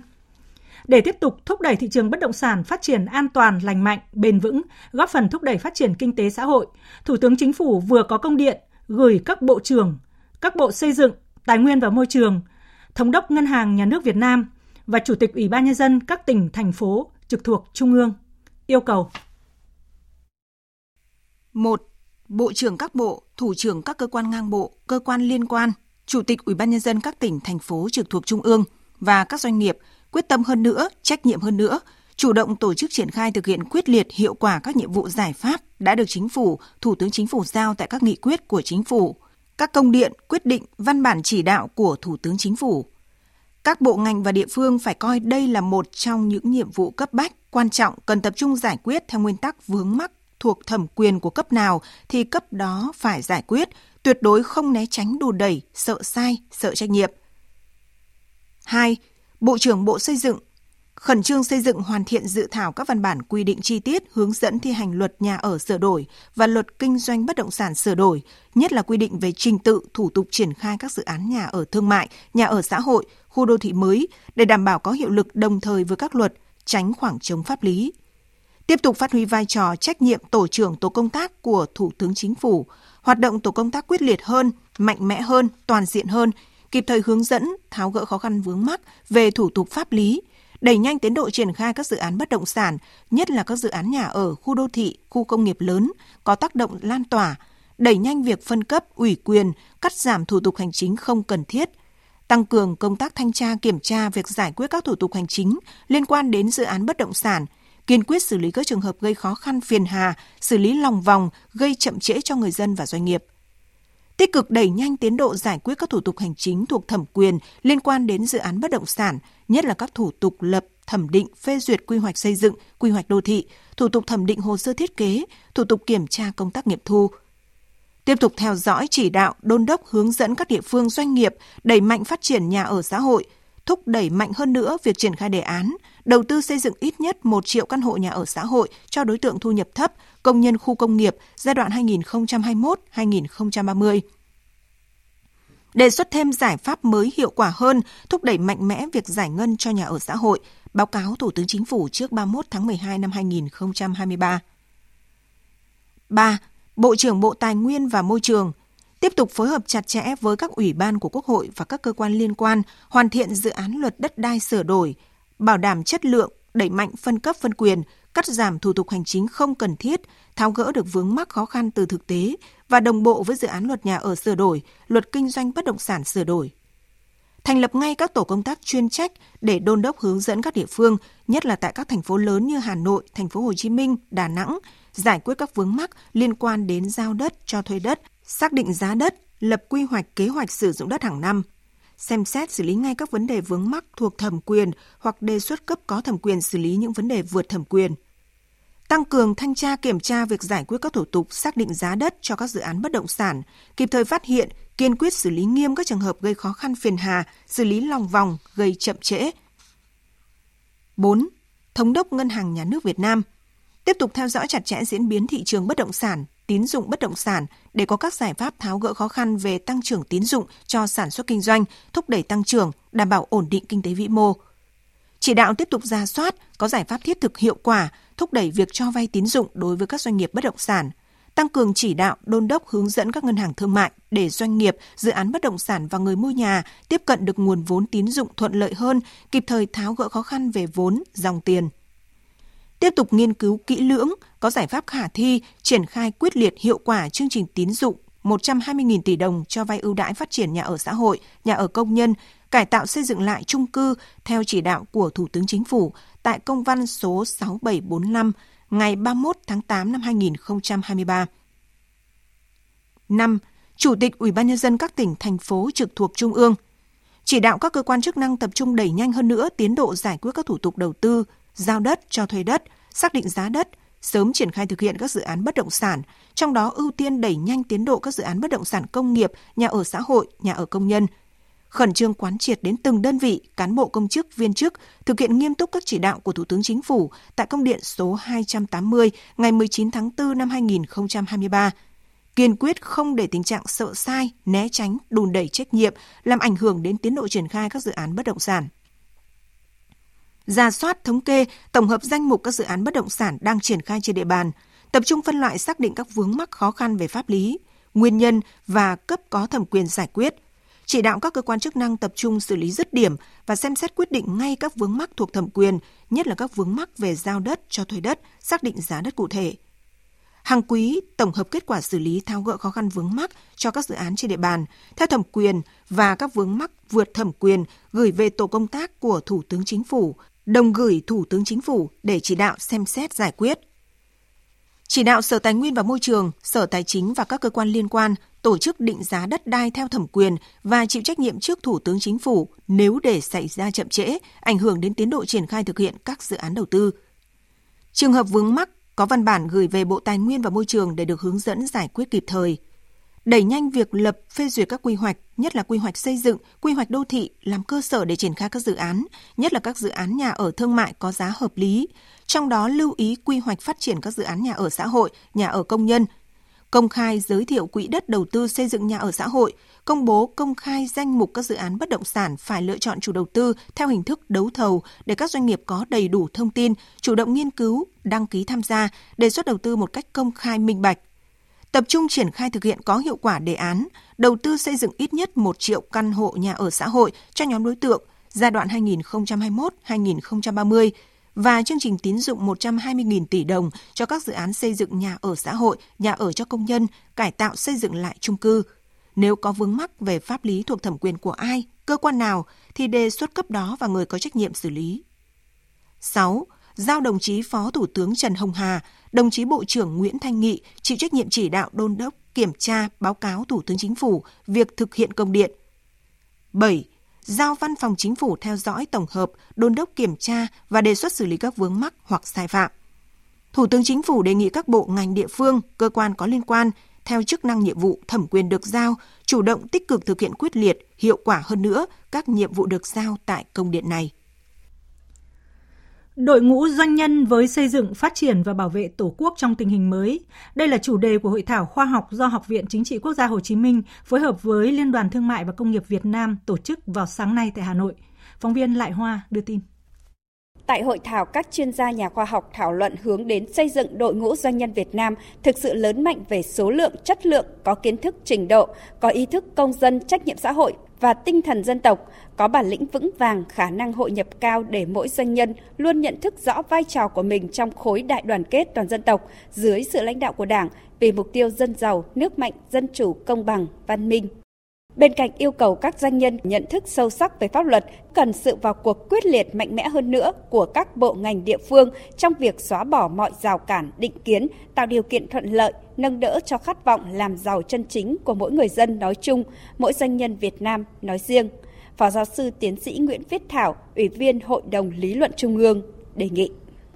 Để tiếp tục thúc đẩy thị trường bất động sản phát triển an toàn, lành mạnh, bền vững, góp phần thúc đẩy phát triển kinh tế xã hội, Thủ tướng Chính phủ vừa có công điện gửi các bộ trưởng, các bộ xây dựng, tài nguyên và môi trường, thống đốc Ngân hàng Nhà nước Việt Nam và Chủ tịch Ủy ban Nhân dân các tỉnh, thành phố trực thuộc Trung ương, yêu cầu: 1. Bộ trưởng các bộ, thủ trưởng các cơ quan ngang bộ, cơ quan liên quan, Chủ tịch Ủy ban Nhân dân các tỉnh, thành phố trực thuộc Trung ương và các doanh nghiệp quyết tâm hơn nữa, trách nhiệm hơn nữa, chủ động tổ chức triển khai thực hiện quyết liệt, hiệu quả các nhiệm vụ giải pháp đã được Chính phủ, Thủ tướng Chính phủ giao tại các nghị quyết của Chính phủ, các công điện, quyết định, văn bản chỉ đạo của Thủ tướng Chính phủ. Các bộ ngành và địa phương phải coi đây là một trong những nhiệm vụ cấp bách, quan trọng cần tập trung giải quyết theo nguyên tắc vướng mắc thuộc thẩm quyền của cấp nào thì cấp đó phải giải quyết, tuyệt đối không né tránh đùn đẩy, sợ sai, sợ trách nhiệm. 2. Bộ trưởng Bộ Xây dựng khẩn trương xây dựng hoàn thiện dự thảo các văn bản quy định chi tiết hướng dẫn thi hành Luật Nhà ở sửa đổi và Luật Kinh doanh bất động sản sửa đổi, nhất là quy định về trình tự, thủ tục triển khai các dự án nhà ở thương mại, nhà ở xã hội, khu đô thị mới để đảm bảo có hiệu lực đồng thời với các luật, tránh khoảng trống pháp lý. Tiếp tục phát huy vai trò trách nhiệm tổ trưởng tổ công tác của Thủ tướng Chính phủ, hoạt động tổ công tác quyết liệt hơn, mạnh mẽ hơn, toàn diện hơn, kịp thời hướng dẫn, tháo gỡ khó khăn vướng mắc về thủ tục pháp lý, đẩy nhanh tiến độ triển khai các dự án bất động sản, nhất là các dự án nhà ở, khu đô thị, khu công nghiệp lớn có tác động lan tỏa, đẩy nhanh việc phân cấp, ủy quyền, cắt giảm thủ tục hành chính không cần thiết, tăng cường công tác thanh tra kiểm tra việc giải quyết các thủ tục hành chính liên quan đến dự án bất động sản, kiên quyết xử lý các trường hợp gây khó khăn phiền hà, xử lý lòng vòng, gây chậm trễ cho người dân và doanh nghiệp. tích cực đẩy nhanh tiến độ giải quyết các thủ tục hành chính thuộc thẩm quyền liên quan đến dự án bất động sản, nhất là các thủ tục lập, thẩm định, phê duyệt quy hoạch xây dựng, quy hoạch đô thị, thủ tục thẩm định hồ sơ thiết kế, thủ tục kiểm tra công tác nghiệm thu. Tiếp tục theo dõi, chỉ đạo, đôn đốc hướng dẫn các địa phương doanh nghiệp đẩy mạnh phát triển nhà ở xã hội, thúc đẩy mạnh hơn nữa việc triển khai đề án, đầu tư xây dựng ít nhất 1 triệu căn hộ nhà ở xã hội cho đối tượng thu nhập thấp, công nhân khu công nghiệp giai đoạn 2021-2030. Đề xuất thêm giải pháp mới hiệu quả hơn, thúc đẩy mạnh mẽ việc giải ngân cho nhà ở xã hội, báo cáo Thủ tướng Chính phủ trước 31 tháng 12 năm 2023. 3. Bộ trưởng Bộ Tài nguyên và Môi trường tiếp tục phối hợp chặt chẽ với các ủy ban của Quốc hội và các cơ quan liên quan hoàn thiện dự án luật đất đai sửa đổi, bảo đảm chất lượng, đẩy mạnh phân cấp phân quyền, cắt giảm thủ tục hành chính không cần thiết, tháo gỡ được vướng mắc khó khăn từ thực tế và đồng bộ với dự án luật nhà ở sửa đổi, luật kinh doanh bất động sản sửa đổi. Thành lập ngay các tổ công tác chuyên trách để đôn đốc hướng dẫn các địa phương, nhất là tại các thành phố lớn như Hà Nội, Thành phố Hồ Chí Minh, Đà Nẵng, giải quyết các vướng mắc liên quan đến giao đất, cho thuê đất, xác định giá đất, lập quy hoạch kế hoạch sử dụng đất hàng năm, xem xét xử lý ngay các vấn đề vướng mắc thuộc thẩm quyền hoặc đề xuất cấp có thẩm quyền xử lý những vấn đề vượt thẩm quyền. Tăng cường thanh tra kiểm tra việc giải quyết các thủ tục xác định giá đất cho các dự án bất động sản, kịp thời phát hiện, kiên quyết xử lý nghiêm các trường hợp gây khó khăn phiền hà, xử lý lòng vòng, gây chậm trễ. 4. Thống đốc Ngân hàng Nhà nước Việt Nam tiếp tục theo dõi chặt chẽ diễn biến thị trường bất động sản, tín dụng bất động sản để có các giải pháp tháo gỡ khó khăn về tăng trưởng tín dụng cho sản xuất kinh doanh, thúc đẩy tăng trưởng, đảm bảo ổn định kinh tế vĩ mô. Chỉ đạo tiếp tục rà soát, có giải pháp thiết thực hiệu quả, thúc đẩy việc cho vay tín dụng đối với các doanh nghiệp bất động sản, tăng cường chỉ đạo, đôn đốc hướng dẫn các ngân hàng thương mại để doanh nghiệp, dự án bất động sản và người mua nhà tiếp cận được nguồn vốn tín dụng thuận lợi hơn, kịp thời tháo gỡ khó khăn về vốn, dòng tiền. Tiếp tục nghiên cứu kỹ lưỡng, có giải pháp khả thi, triển khai quyết liệt hiệu quả chương trình tín dụng 120.000 tỷ đồng cho vay ưu đãi phát triển nhà ở xã hội, nhà ở công nhân, cải tạo xây dựng lại chung cư theo chỉ đạo của Thủ tướng Chính phủ tại công văn số 6745 ngày 31 tháng 8 năm 2023. 5. Chủ tịch Ủy ban Nhân dân các tỉnh, thành phố trực thuộc Trung ương chỉ đạo các cơ quan chức năng tập trung đẩy nhanh hơn nữa tiến độ giải quyết các thủ tục đầu tư, giao đất, cho thuê đất, xác định giá đất, sớm triển khai thực hiện các dự án bất động sản, trong đó ưu tiên đẩy nhanh tiến độ các dự án bất động sản công nghiệp, nhà ở xã hội, nhà ở công nhân. Khẩn trương quán triệt đến từng đơn vị, cán bộ công chức, viên chức, thực hiện nghiêm túc các chỉ đạo của Thủ tướng Chính phủ tại công điện số 280 ngày 19 tháng 4 năm 2023. Kiên quyết không để tình trạng sợ sai, né tránh, đùn đẩy trách nhiệm, làm ảnh hưởng đến tiến độ triển khai các dự án bất động sản. Rà soát, thống kê, tổng hợp danh mục các dự án bất động sản đang triển khai trên địa bàn, tập trung phân loại xác định các vướng mắc khó khăn về pháp lý, nguyên nhân và cấp có thẩm quyền giải quyết. Chỉ đạo các cơ quan chức năng tập trung xử lý dứt điểm và xem xét quyết định ngay các vướng mắc thuộc thẩm quyền, nhất là các vướng mắc về giao đất, cho thuê đất, xác định giá đất cụ thể. Hàng quý tổng hợp kết quả xử lý tháo gỡ khó khăn vướng mắc cho các dự án trên địa bàn theo thẩm quyền và các vướng mắc vượt thẩm quyền gửi về tổ công tác của Thủ tướng Chính phủ, đồng gửi Thủ tướng Chính phủ để chỉ đạo xem xét giải quyết. Chỉ đạo Sở Tài nguyên và Môi trường, Sở Tài chính và các cơ quan liên quan tổ chức định giá đất đai theo thẩm quyền và chịu trách nhiệm trước Thủ tướng Chính phủ nếu để xảy ra chậm trễ, ảnh hưởng đến tiến độ triển khai thực hiện các dự án đầu tư. Trường hợp vướng mắc có văn bản gửi về Bộ Tài nguyên và Môi trường để được hướng dẫn giải quyết kịp thời. Đẩy nhanh việc lập, phê duyệt các quy hoạch, nhất là quy hoạch xây dựng, quy hoạch đô thị làm cơ sở để triển khai các dự án, nhất là các dự án nhà ở thương mại có giá hợp lý, trong đó lưu ý quy hoạch phát triển các dự án nhà ở xã hội, nhà ở công nhân. Công khai giới thiệu quỹ đất đầu tư xây dựng nhà ở xã hội, công bố công khai danh mục các dự án bất động sản phải lựa chọn chủ đầu tư theo hình thức đấu thầu để các doanh nghiệp có đầy đủ thông tin, chủ động nghiên cứu, đăng ký tham gia, đề xuất đầu tư một cách công khai minh bạch. Tập trung triển khai thực hiện có hiệu quả đề án, đầu tư xây dựng ít nhất 1 triệu căn hộ nhà ở xã hội cho nhóm đối tượng giai đoạn 2021-2030 và chương trình tín dụng 120.000 tỷ đồng cho các dự án xây dựng nhà ở xã hội, nhà ở cho công nhân, cải tạo xây dựng lại chung cư. Nếu có vướng mắc về pháp lý thuộc thẩm quyền của ai, cơ quan nào thì đề xuất cấp đó và người có trách nhiệm xử lý. 6. Giao đồng chí Phó Thủ tướng Trần Hồng Hà, đồng chí Bộ trưởng Nguyễn Thanh Nghị chịu trách nhiệm chỉ đạo đôn đốc kiểm tra báo cáo Thủ tướng Chính phủ việc thực hiện công điện. 7. Giao Văn phòng Chính phủ theo dõi tổng hợp, đôn đốc kiểm tra và đề xuất xử lý các vướng mắc hoặc sai phạm. Thủ tướng Chính phủ đề nghị các bộ ngành địa phương, cơ quan có liên quan, theo chức năng nhiệm vụ thẩm quyền được giao, chủ động tích cực thực hiện quyết liệt, hiệu quả hơn nữa các nhiệm vụ được giao tại công điện này. Đội ngũ doanh nhân với xây dựng, phát triển và bảo vệ Tổ quốc trong tình hình mới. Đây là chủ đề của hội thảo khoa học do Học viện Chính trị Quốc gia Hồ Chí Minh phối hợp với Liên đoàn Thương mại và Công nghiệp Việt Nam tổ chức vào sáng nay tại Hà Nội. Phóng viên Lại Hoa đưa tin. Tại hội thảo, các chuyên gia nhà khoa học thảo luận hướng đến xây dựng đội ngũ doanh nhân Việt Nam thực sự lớn mạnh về số lượng, chất lượng, có kiến thức, trình độ, có ý thức công dân, trách nhiệm xã hội và tinh thần dân tộc, có bản lĩnh vững vàng, khả năng hội nhập cao để mỗi doanh nhân luôn nhận thức rõ vai trò của mình trong khối đại đoàn kết toàn dân tộc dưới sự lãnh đạo của Đảng vì mục tiêu dân giàu, nước mạnh, dân chủ, công bằng, văn minh. Bên cạnh yêu cầu các doanh nhân nhận thức sâu sắc về pháp luật, cần sự vào cuộc quyết liệt mạnh mẽ hơn nữa của các bộ ngành địa phương trong việc xóa bỏ mọi rào cản, định kiến, tạo điều kiện thuận lợi, nâng đỡ cho khát vọng làm giàu chân chính của mỗi người dân nói chung, mỗi doanh nhân Việt Nam nói riêng. Phó giáo sư tiến sĩ Nguyễn Viết Thảo, Ủy viên Hội đồng Lý luận Trung ương, đề nghị.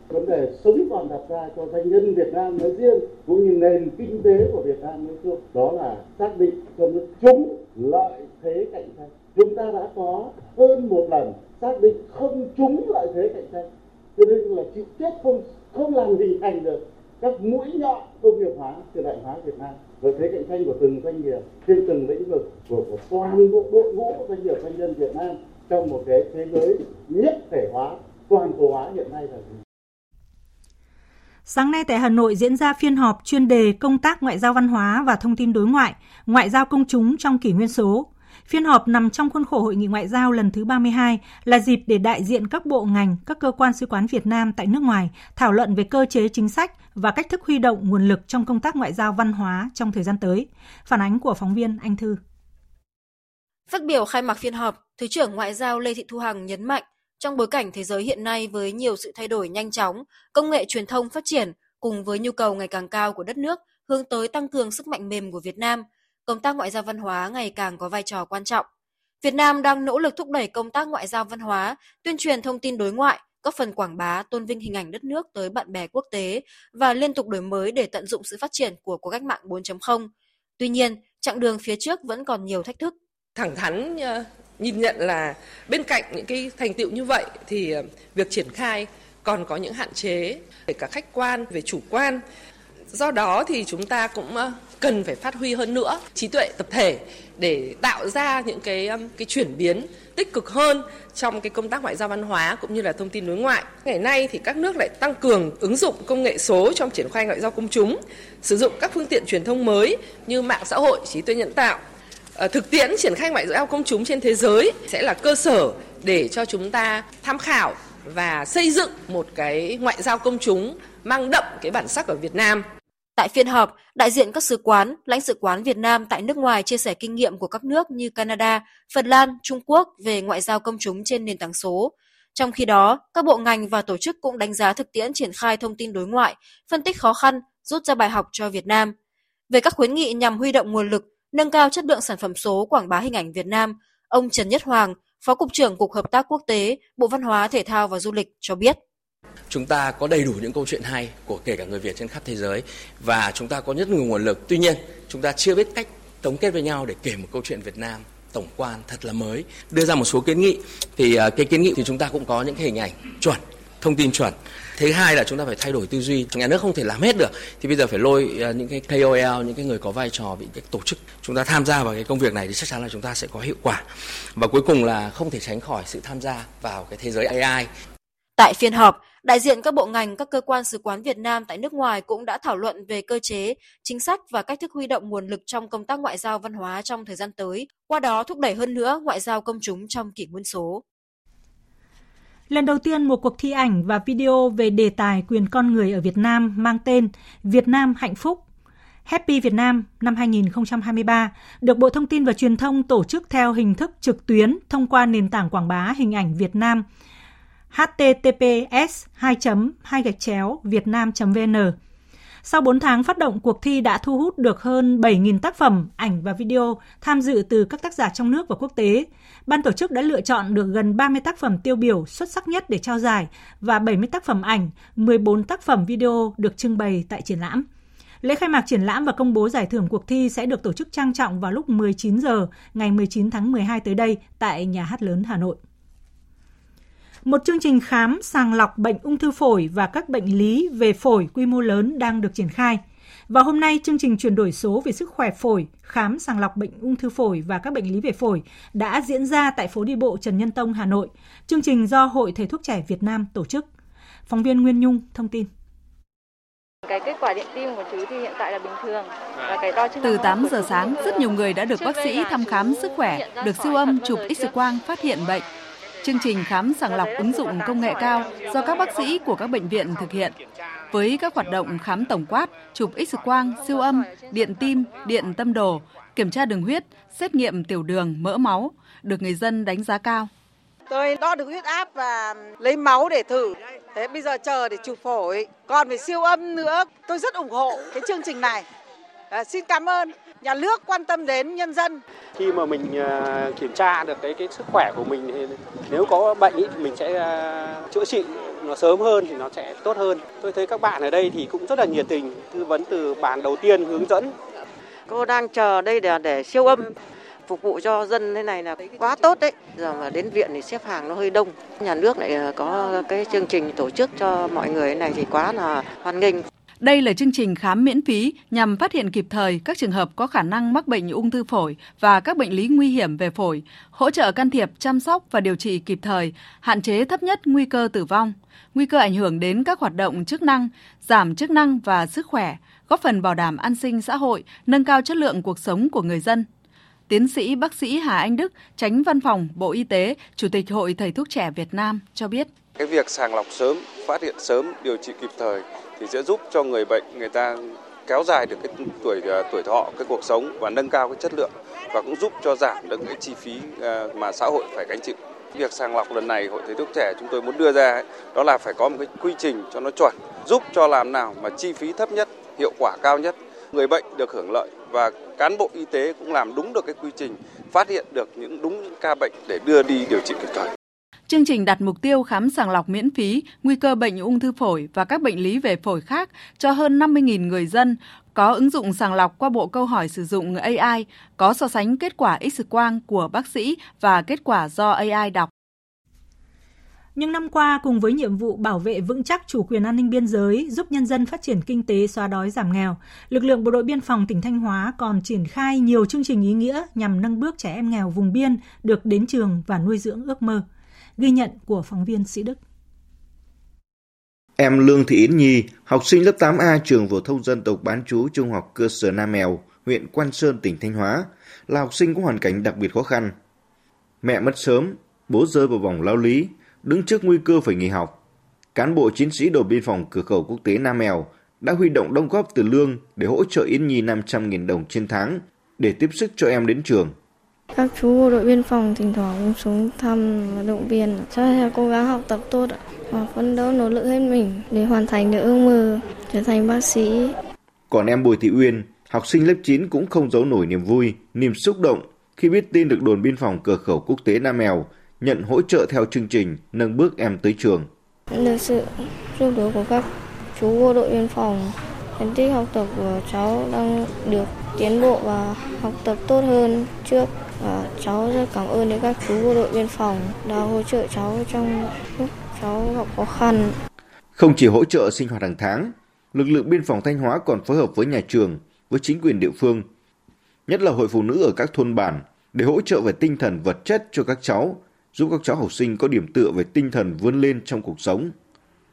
Vấn đề sống còn đặt ra cho doanh nhân Việt Nam nói riêng cũng như nền kinh tế của Việt Nam nói chung, đó là xác định cho nó trúng lợi thế cạnh tranh. Chúng ta đã có hơn một lần xác định không trúng lợi thế cạnh tranh, cho nên là chịu chết không làm gì thành được các mũi nhọn công nghiệp hóa, hiện đại hóa Việt Nam, lợi thế cạnh tranh của từng doanh nghiệp trên từng lĩnh vực của toàn bộ đội ngũ doanh nghiệp doanh nhân Việt Nam trong một cái thế giới nhất thể hóa, toàn cầu hóa hiện nay là gì? Sáng nay tại Hà Nội diễn ra phiên họp chuyên đề công tác ngoại giao văn hóa và thông tin đối ngoại, ngoại giao công chúng trong kỷ nguyên số. Phiên họp nằm trong khuôn khổ Hội nghị Ngoại giao lần thứ 32, là dịp để đại diện các bộ ngành, các cơ quan sứ quán Việt Nam tại nước ngoài thảo luận về cơ chế chính sách và cách thức huy động nguồn lực trong công tác ngoại giao văn hóa trong thời gian tới. Phản ánh của phóng viên Anh Thư. Phát biểu khai mạc phiên họp, Thứ trưởng Ngoại giao Lê Thị Thu Hằng nhấn mạnh, trong bối cảnh thế giới hiện nay với nhiều sự thay đổi nhanh chóng, công nghệ truyền thông phát triển cùng với nhu cầu ngày càng cao của đất nước hướng tới tăng cường sức mạnh mềm của Việt Nam, công tác ngoại giao văn hóa ngày càng có vai trò quan trọng. Việt Nam đang nỗ lực thúc đẩy công tác ngoại giao văn hóa, tuyên truyền thông tin đối ngoại, góp phần quảng bá, tôn vinh hình ảnh đất nước tới bạn bè quốc tế và liên tục đổi mới để tận dụng sự phát triển của cuộc cách mạng 4.0. Tuy nhiên, chặng đường phía trước vẫn còn nhiều thách thức. Thẳng thắn nhìn nhận là bên cạnh những cái thành tựu như vậy thì việc triển khai còn có những hạn chế về cả khách quan, về chủ quan. Do đó thì chúng ta cũng cần phải phát huy hơn nữa trí tuệ tập thể để tạo ra những cái chuyển biến tích cực hơn trong cái công tác ngoại giao văn hóa cũng như là thông tin đối ngoại. Ngày nay thì các nước lại tăng cường ứng dụng công nghệ số trong triển khai ngoại giao công chúng, sử dụng các phương tiện truyền thông mới như mạng xã hội, trí tuệ nhân tạo. Thực tiễn triển khai ngoại giao công chúng trên thế giới sẽ là cơ sở để cho chúng ta tham khảo và xây dựng một cái ngoại giao công chúng mang đậm cái bản sắc của Việt Nam. Tại phiên họp, đại diện các sứ quán, lãnh sự quán Việt Nam tại nước ngoài chia sẻ kinh nghiệm của các nước như Canada, Phần Lan, Trung Quốc về ngoại giao công chúng trên nền tảng số. Trong khi đó, các bộ ngành và tổ chức cũng đánh giá thực tiễn triển khai thông tin đối ngoại, phân tích khó khăn, rút ra bài học cho Việt Nam. Về các khuyến nghị nhằm huy động nguồn lực, nâng cao chất lượng sản phẩm số, quảng bá hình ảnh Việt Nam, ông Trần Nhất Hoàng, Phó Cục trưởng Cục Hợp tác Quốc tế, Bộ Văn hóa, Thể thao và Du lịch cho biết. Chúng ta có đầy đủ những câu chuyện hay của kể cả người Việt trên khắp thế giới và chúng ta có rất nhiều nguồn lực. Tuy nhiên, chúng ta chưa biết cách tổng kết với nhau để kể một câu chuyện Việt Nam tổng quan thật là mới. Đưa ra một số kiến nghị, thì cái kiến nghị thì chúng ta cũng có những cái hình ảnh chuẩn, thông tin chuẩn. Thứ hai là chúng ta phải thay đổi tư duy, nhà nước không thể làm hết được, thì bây giờ phải lôi những cái KOL, những cái người có vai trò, những cái tổ chức chúng ta tham gia vào cái công việc này thì chắc chắn là chúng ta sẽ có hiệu quả. Và cuối cùng là không thể tránh khỏi sự tham gia vào cái thế giới AI. Tại phiên họp, đại diện các bộ ngành, các cơ quan sứ quán Việt Nam tại nước ngoài cũng đã thảo luận về cơ chế, chính sách và cách thức huy động nguồn lực trong công tác ngoại giao văn hóa trong thời gian tới, qua đó thúc đẩy hơn nữa ngoại giao công chúng trong kỷ nguyên số. Lần đầu tiên, một cuộc thi ảnh và video về đề tài quyền con người ở Việt Nam mang tên Việt Nam Hạnh Phúc Happy Việt Nam năm 2023 được Bộ Thông tin và Truyền thông tổ chức theo hình thức trực tuyến thông qua nền tảng quảng bá hình ảnh Việt Nam https://vietnam.vn. Sau 4 tháng phát động, cuộc thi đã thu hút được hơn 7.000 tác phẩm, ảnh và video tham dự từ các tác giả trong nước và quốc tế. Ban tổ chức đã lựa chọn được gần 30 tác phẩm tiêu biểu xuất sắc nhất để trao giải và 70 tác phẩm ảnh, 14 tác phẩm video được trưng bày tại triển lãm. Lễ khai mạc triển lãm và công bố giải thưởng cuộc thi sẽ được tổ chức trang trọng vào lúc 19 giờ ngày 19 tháng 12 tới đây tại Nhà hát lớn Hà Nội. Một chương trình khám sàng lọc bệnh ung thư phổi và các bệnh lý về phổi quy mô lớn đang được triển khai. Và hôm nay, chương trình chuyển đổi số về sức khỏe phổi, khám sàng lọc bệnh ung thư phổi và các bệnh lý về phổi đã diễn ra tại phố đi bộ Trần Nhân Tông, Hà Nội. Chương trình do Hội Thầy thuốc trẻ Việt Nam tổ chức. Phóng viên Nguyên Nhung thông tin. Cái kết quả điện tim của chú thì hiện tại là bình thường. Và cái đo Từ 8 giờ sáng, rất nhiều người đã được bác sĩ thăm khám sức khỏe, được siêu âm, chụp X-quang phát hiện bệnh. Chương trình khám sàng lọc ứng dụng công nghệ cao do các bác sĩ của các bệnh viện thực hiện. Với các hoạt động khám tổng quát, chụp X-quang, siêu âm, điện tim, điện tâm đồ, kiểm tra đường huyết, xét nghiệm tiểu đường, mỡ máu, được người dân đánh giá cao. Tôi đo được huyết áp và lấy máu để thử. Thế bây giờ chờ để chụp phổi, còn về siêu âm nữa. Tôi rất ủng hộ cái chương trình này. Xin cảm ơn nhà nước quan tâm đến nhân dân. Khi mà mình kiểm tra được cái sức khỏe của mình thì nếu có bệnh ý, thì mình sẽ chữa trị nó sớm hơn thì nó sẽ tốt hơn. Tôi thấy các bạn ở đây thì cũng rất là nhiệt tình, tư vấn từ bàn đầu tiên hướng dẫn. Cô đang chờ đây để siêu âm. Phục vụ cho dân thế này là quá tốt đấy. Giờ mà đến viện thì xếp hàng nó hơi đông. Nhà nước lại có cái chương trình tổ chức cho mọi người thế này thì quá là hoan nghênh. Đây là chương trình khám miễn phí nhằm phát hiện kịp thời các trường hợp có khả năng mắc bệnh ung thư phổi và các bệnh lý nguy hiểm về phổi, hỗ trợ can thiệp, chăm sóc và điều trị kịp thời, hạn chế thấp nhất nguy cơ tử vong, nguy cơ ảnh hưởng đến các hoạt động chức năng, giảm chức năng và sức khỏe, góp phần bảo đảm an sinh xã hội, nâng cao chất lượng cuộc sống của người dân. Tiến sĩ bác sĩ Hà Anh Đức, Chánh Văn phòng Bộ Y tế, Chủ tịch Hội Thầy thuốc trẻ Việt Nam cho biết. Cái việc sàng lọc sớm, phát hiện sớm, điều trị kịp thời thì sẽ giúp cho người bệnh người ta kéo dài được cái tuổi thọ, cái cuộc sống và nâng cao cái chất lượng và cũng giúp cho giảm được cái chi phí mà xã hội phải gánh chịu. Việc sàng lọc lần này Hội Thầy thuốc trẻ chúng tôi muốn đưa ra đó là phải có một cái quy trình cho nó chuẩn, giúp cho làm nào mà chi phí thấp nhất, hiệu quả cao nhất, người bệnh được hưởng lợi và cán bộ y tế cũng làm đúng được cái quy trình, phát hiện được những ca bệnh để đưa đi điều trị kịp thời. Chương trình đặt mục tiêu khám sàng lọc miễn phí, nguy cơ bệnh ung thư phổi và các bệnh lý về phổi khác cho hơn 50.000 người dân, có ứng dụng sàng lọc qua bộ câu hỏi sử dụng AI, có so sánh kết quả X-quang của bác sĩ và kết quả do AI đọc. Những năm qua, cùng với nhiệm vụ bảo vệ vững chắc chủ quyền an ninh biên giới, giúp nhân dân phát triển kinh tế, xóa đói giảm nghèo, lực lượng bộ đội biên phòng tỉnh Thanh Hóa còn triển khai nhiều chương trình ý nghĩa nhằm nâng bước trẻ em nghèo vùng biên được đến trường và nuôi dưỡng ước mơ. Ghi nhận của phóng viên Sĩ Đức. Em Lương Thị Yến Nhi, học sinh lớp 8A trường phổ thông dân tộc bán trú trung học cơ sở Nam Mèo, huyện Quan Sơn, tỉnh Thanh Hóa, là học sinh có hoàn cảnh đặc biệt khó khăn. Mẹ mất sớm, bố rơi vào vòng lao lý, đứng trước nguy cơ phải nghỉ học. Cán bộ chiến sĩ đồn biên phòng cửa khẩu quốc tế Nam Mèo đã huy động đóng góp từ lương để hỗ trợ Yến Nhi 500.000 đồng trên tháng để tiếp sức cho em đến trường. Các chú đội biên phòng thỉnh thoảng cũng xuống thăm và động viên, cho cố gắng học tập tốt và phấn đấu nỗ lực hết mình để hoàn thành được ước mơ trở thành bác sĩ. Còn em Bùi Thị Uyên, học sinh lớp 9 cũng không giấu nổi niềm vui, niềm xúc động khi biết tin được đồn biên phòng cửa khẩu quốc tế Nam Mèo nhận hỗ trợ theo chương trình nâng bước em tới trường. Được sự giúp đỡ của các chú đội biên phòng, thành tích học tập của cháu đang được tiến bộ và học tập tốt hơn trước. Và cháu rất cảm ơn đến các chú bộ đội biên phòng đã hỗ trợ cháu trong lúc cháu gặp khó khăn. Không chỉ hỗ trợ sinh hoạt hàng tháng, lực lượng biên phòng Thanh Hóa còn phối hợp với nhà trường, với chính quyền địa phương, nhất là hội phụ nữ ở các thôn bản để hỗ trợ về tinh thần vật chất cho các cháu, giúp các cháu học sinh có điểm tựa về tinh thần vươn lên trong cuộc sống.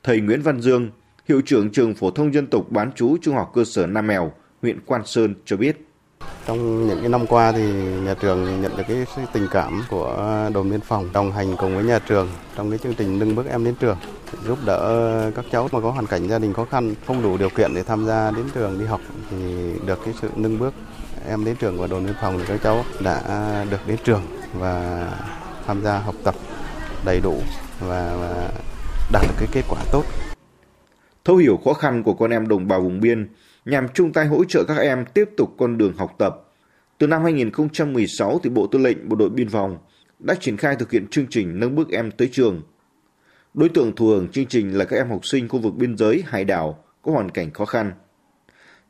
Thầy Nguyễn Văn Dương, hiệu trưởng trường phổ thông dân tộc bán trú trung học cơ sở Nam Mèo, huyện Quan Sơn cho biết. Trong những cái năm qua thì nhà trường nhận được cái tình cảm của đồn biên phòng đồng hành cùng với nhà trường trong cái chương trình nâng bước em đến trường, giúp đỡ các cháu mà có hoàn cảnh gia đình khó khăn, không đủ điều kiện để tham gia đến trường đi học thì được cái sự nâng bước em đến trường của đồn biên phòng thì các cháu đã được đến trường và tham gia học tập đầy đủ và đạt được cái kết quả tốt. thấu hiểu khó khăn của con em đồng bào vùng biên nhằm chung tay hỗ trợ các em tiếp tục con đường học tập. Từ năm 2016, thì Bộ Tư lệnh Bộ đội Biên phòng đã triển khai thực hiện chương trình nâng bước em tới trường. Đối tượng thụ hưởng chương trình là các em học sinh khu vực biên giới, hải đảo có hoàn cảnh khó khăn.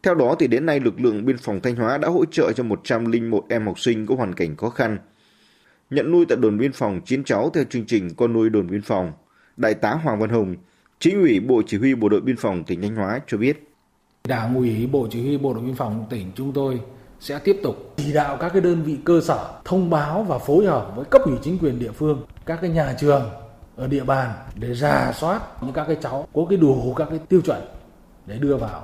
Theo đó, thì đến nay lực lượng biên phòng Thanh Hóa đã hỗ trợ cho 101 em học sinh có hoàn cảnh khó khăn. Nhận nuôi tại đồn biên phòng 9 cháu theo chương trình Con nuôi đồn biên phòng, Đại tá Hoàng Văn Hồng, Chính ủy Bộ Chỉ huy Bộ đội Biên phòng tỉnh Thanh Hóa cho biết. Đảng ủy Bộ Chỉ huy Bộ đội Biên phòng tỉnh chúng tôi sẽ tiếp tục chỉ đạo các cái đơn vị cơ sở thông báo và phối hợp với cấp ủy chính quyền địa phương, các cái nhà trường ở địa bàn để rà soát những các cái cháu có cái đủ các cái tiêu chuẩn để đưa vào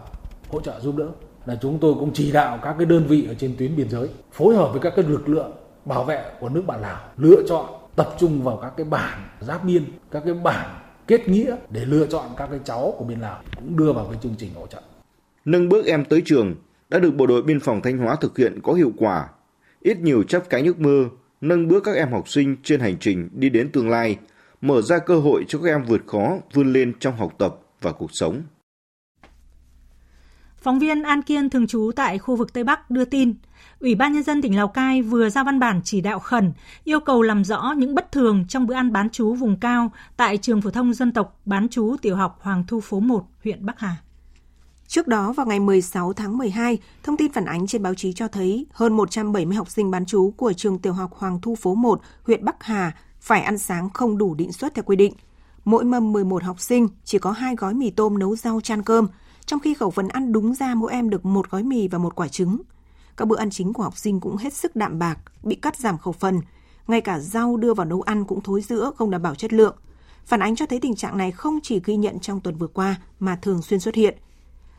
hỗ trợ giúp đỡ. Là chúng tôi cũng chỉ đạo các cái đơn vị ở trên tuyến biên giới phối hợp với các cái lực lượng bảo vệ của nước bạn Lào lựa chọn tập trung vào các cái bản giáp biên, các cái bản kết nghĩa để lựa chọn các cái cháu của bên Lào cũng đưa vào cái chương trình hỗ trợ. Nâng bước em tới trường đã được Bộ đội Biên phòng Thanh Hóa thực hiện có hiệu quả, ít nhiều chắp cánh ước mơ, nâng bước các em học sinh trên hành trình đi đến tương lai, mở ra cơ hội cho các em vượt khó, vươn lên trong học tập và cuộc sống. Phóng viên An Kiên thường trú tại khu vực Tây Bắc đưa tin, Ủy ban Nhân dân tỉnh Lào Cai vừa ra văn bản chỉ đạo khẩn, yêu cầu làm rõ những bất thường trong bữa ăn bán trú vùng cao tại trường phổ thông dân tộc bán trú tiểu học Hoàng Thu Phố 1, huyện Bắc Hà. Trước đó, vào ngày 16 tháng 12, thông tin phản ánh trên báo chí cho thấy hơn 170 học sinh bán trú của trường tiểu học Hoàng Thu Phố 1, huyện Bắc Hà phải ăn sáng không đủ định suất theo quy định. Mỗi mâm 11 học sinh chỉ có 2 gói mì tôm nấu rau chan cơm, trong khi khẩu phần ăn đúng ra mỗi em được 1 gói mì và 1 quả trứng. Các bữa ăn chính của học sinh cũng hết sức đạm bạc, bị cắt giảm khẩu phần. Ngay cả rau đưa vào nấu ăn cũng thối rữa, không đảm bảo chất lượng. Phản ánh cho thấy tình trạng này không chỉ ghi nhận trong tuần vừa qua mà thường xuyên xuất hiện.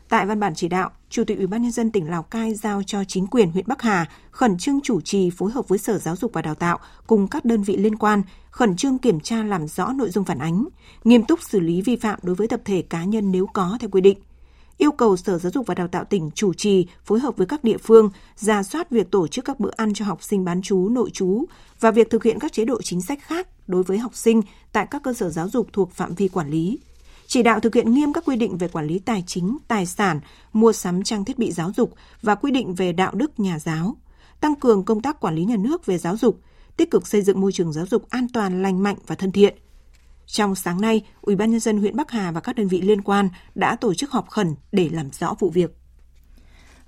Tại văn bản chỉ đạo, Chủ tịch Ủy ban Nhân dân tỉnh Lào Cai giao cho chính quyền huyện Bắc Hà khẩn trương chủ trì phối hợp với Sở Giáo dục và Đào tạo cùng các đơn vị liên quan, khẩn trương kiểm tra làm rõ nội dung phản ánh, nghiêm túc xử lý vi phạm đối với tập thể cá nhân nếu có theo quy định. Yêu cầu Sở Giáo dục và Đào tạo tỉnh chủ trì phối hợp với các địa phương rà soát việc tổ chức các bữa ăn cho học sinh bán trú, nội trú và việc thực hiện các chế độ chính sách khác đối với học sinh tại các cơ sở giáo dục thuộc phạm vi quản lý. Chỉ đạo thực hiện nghiêm các quy định về quản lý tài chính, tài sản, mua sắm trang thiết bị giáo dục và quy định về đạo đức nhà giáo, tăng cường công tác quản lý nhà nước về giáo dục, tích cực xây dựng môi trường giáo dục an toàn, lành mạnh và thân thiện. Trong sáng nay, Ủy ban Nhân dân huyện Bắc Hà và các đơn vị liên quan đã tổ chức họp khẩn để làm rõ vụ việc.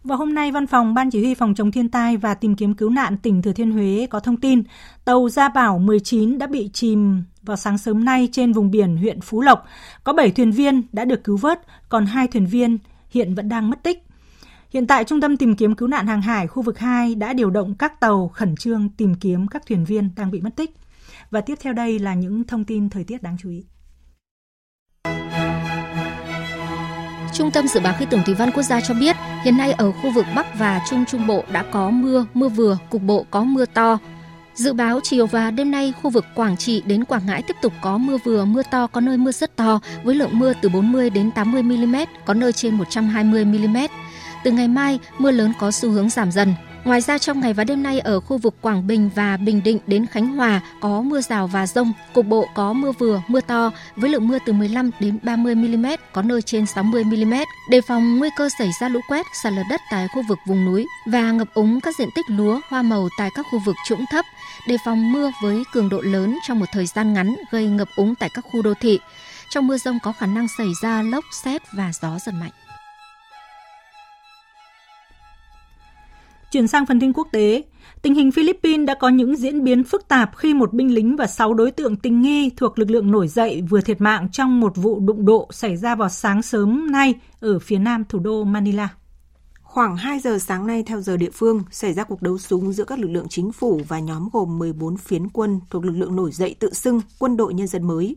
Vào hôm nay, Văn phòng Ban Chỉ huy Phòng chống thiên tai và tìm kiếm cứu nạn tỉnh Thừa Thiên Huế có thông tin tàu Gia Bảo 19 đã bị chìm vào sáng sớm nay trên vùng biển huyện Phú Lộc. Có 7 thuyền viên đã được cứu vớt, còn 2 thuyền viên hiện vẫn đang mất tích. Hiện tại, Trung tâm tìm kiếm cứu nạn hàng hải khu vực 2 đã điều động các tàu khẩn trương tìm kiếm các thuyền viên đang bị mất tích. Và tiếp theo đây là những thông tin thời tiết đáng chú ý. Trung tâm Dự báo Khí tượng Thủy văn Quốc gia cho biết, hiện nay ở khu vực Bắc và Trung Trung Bộ đã có mưa, mưa vừa, cục bộ có mưa to. Dự báo chiều và đêm nay, khu vực Quảng Trị đến Quảng Ngãi tiếp tục có mưa vừa, mưa to, có nơi mưa rất to, với lượng mưa từ 40 đến 80mm, có nơi trên 120mm. Từ ngày mai, mưa lớn có xu hướng giảm dần. Ngoài ra, trong ngày và đêm nay ở khu vực Quảng Bình và Bình Định đến Khánh Hòa có mưa rào và dông, cục bộ có mưa vừa, mưa to với lượng mưa từ 15 đến 30mm, có nơi trên 60mm. Đề phòng nguy cơ xảy ra lũ quét, sạt lở đất tại khu vực vùng núi và ngập úng các diện tích lúa, hoa màu tại các khu vực trũng thấp. Đề phòng mưa với cường độ lớn trong một thời gian ngắn gây ngập úng tại các khu đô thị. Trong mưa dông có khả năng xảy ra lốc, sét và gió giật mạnh. Chuyển sang phần tin quốc tế, tình hình Philippines đã có những diễn biến phức tạp khi một binh lính và 6 đối tượng tình nghi thuộc lực lượng nổi dậy vừa thiệt mạng trong một vụ đụng độ xảy ra vào sáng sớm nay ở phía nam thủ đô Manila. Khoảng 2 giờ sáng nay theo giờ địa phương, xảy ra cuộc đấu súng giữa các lực lượng chính phủ và nhóm gồm 14 phiến quân thuộc lực lượng nổi dậy tự xưng Quân đội Nhân dân mới.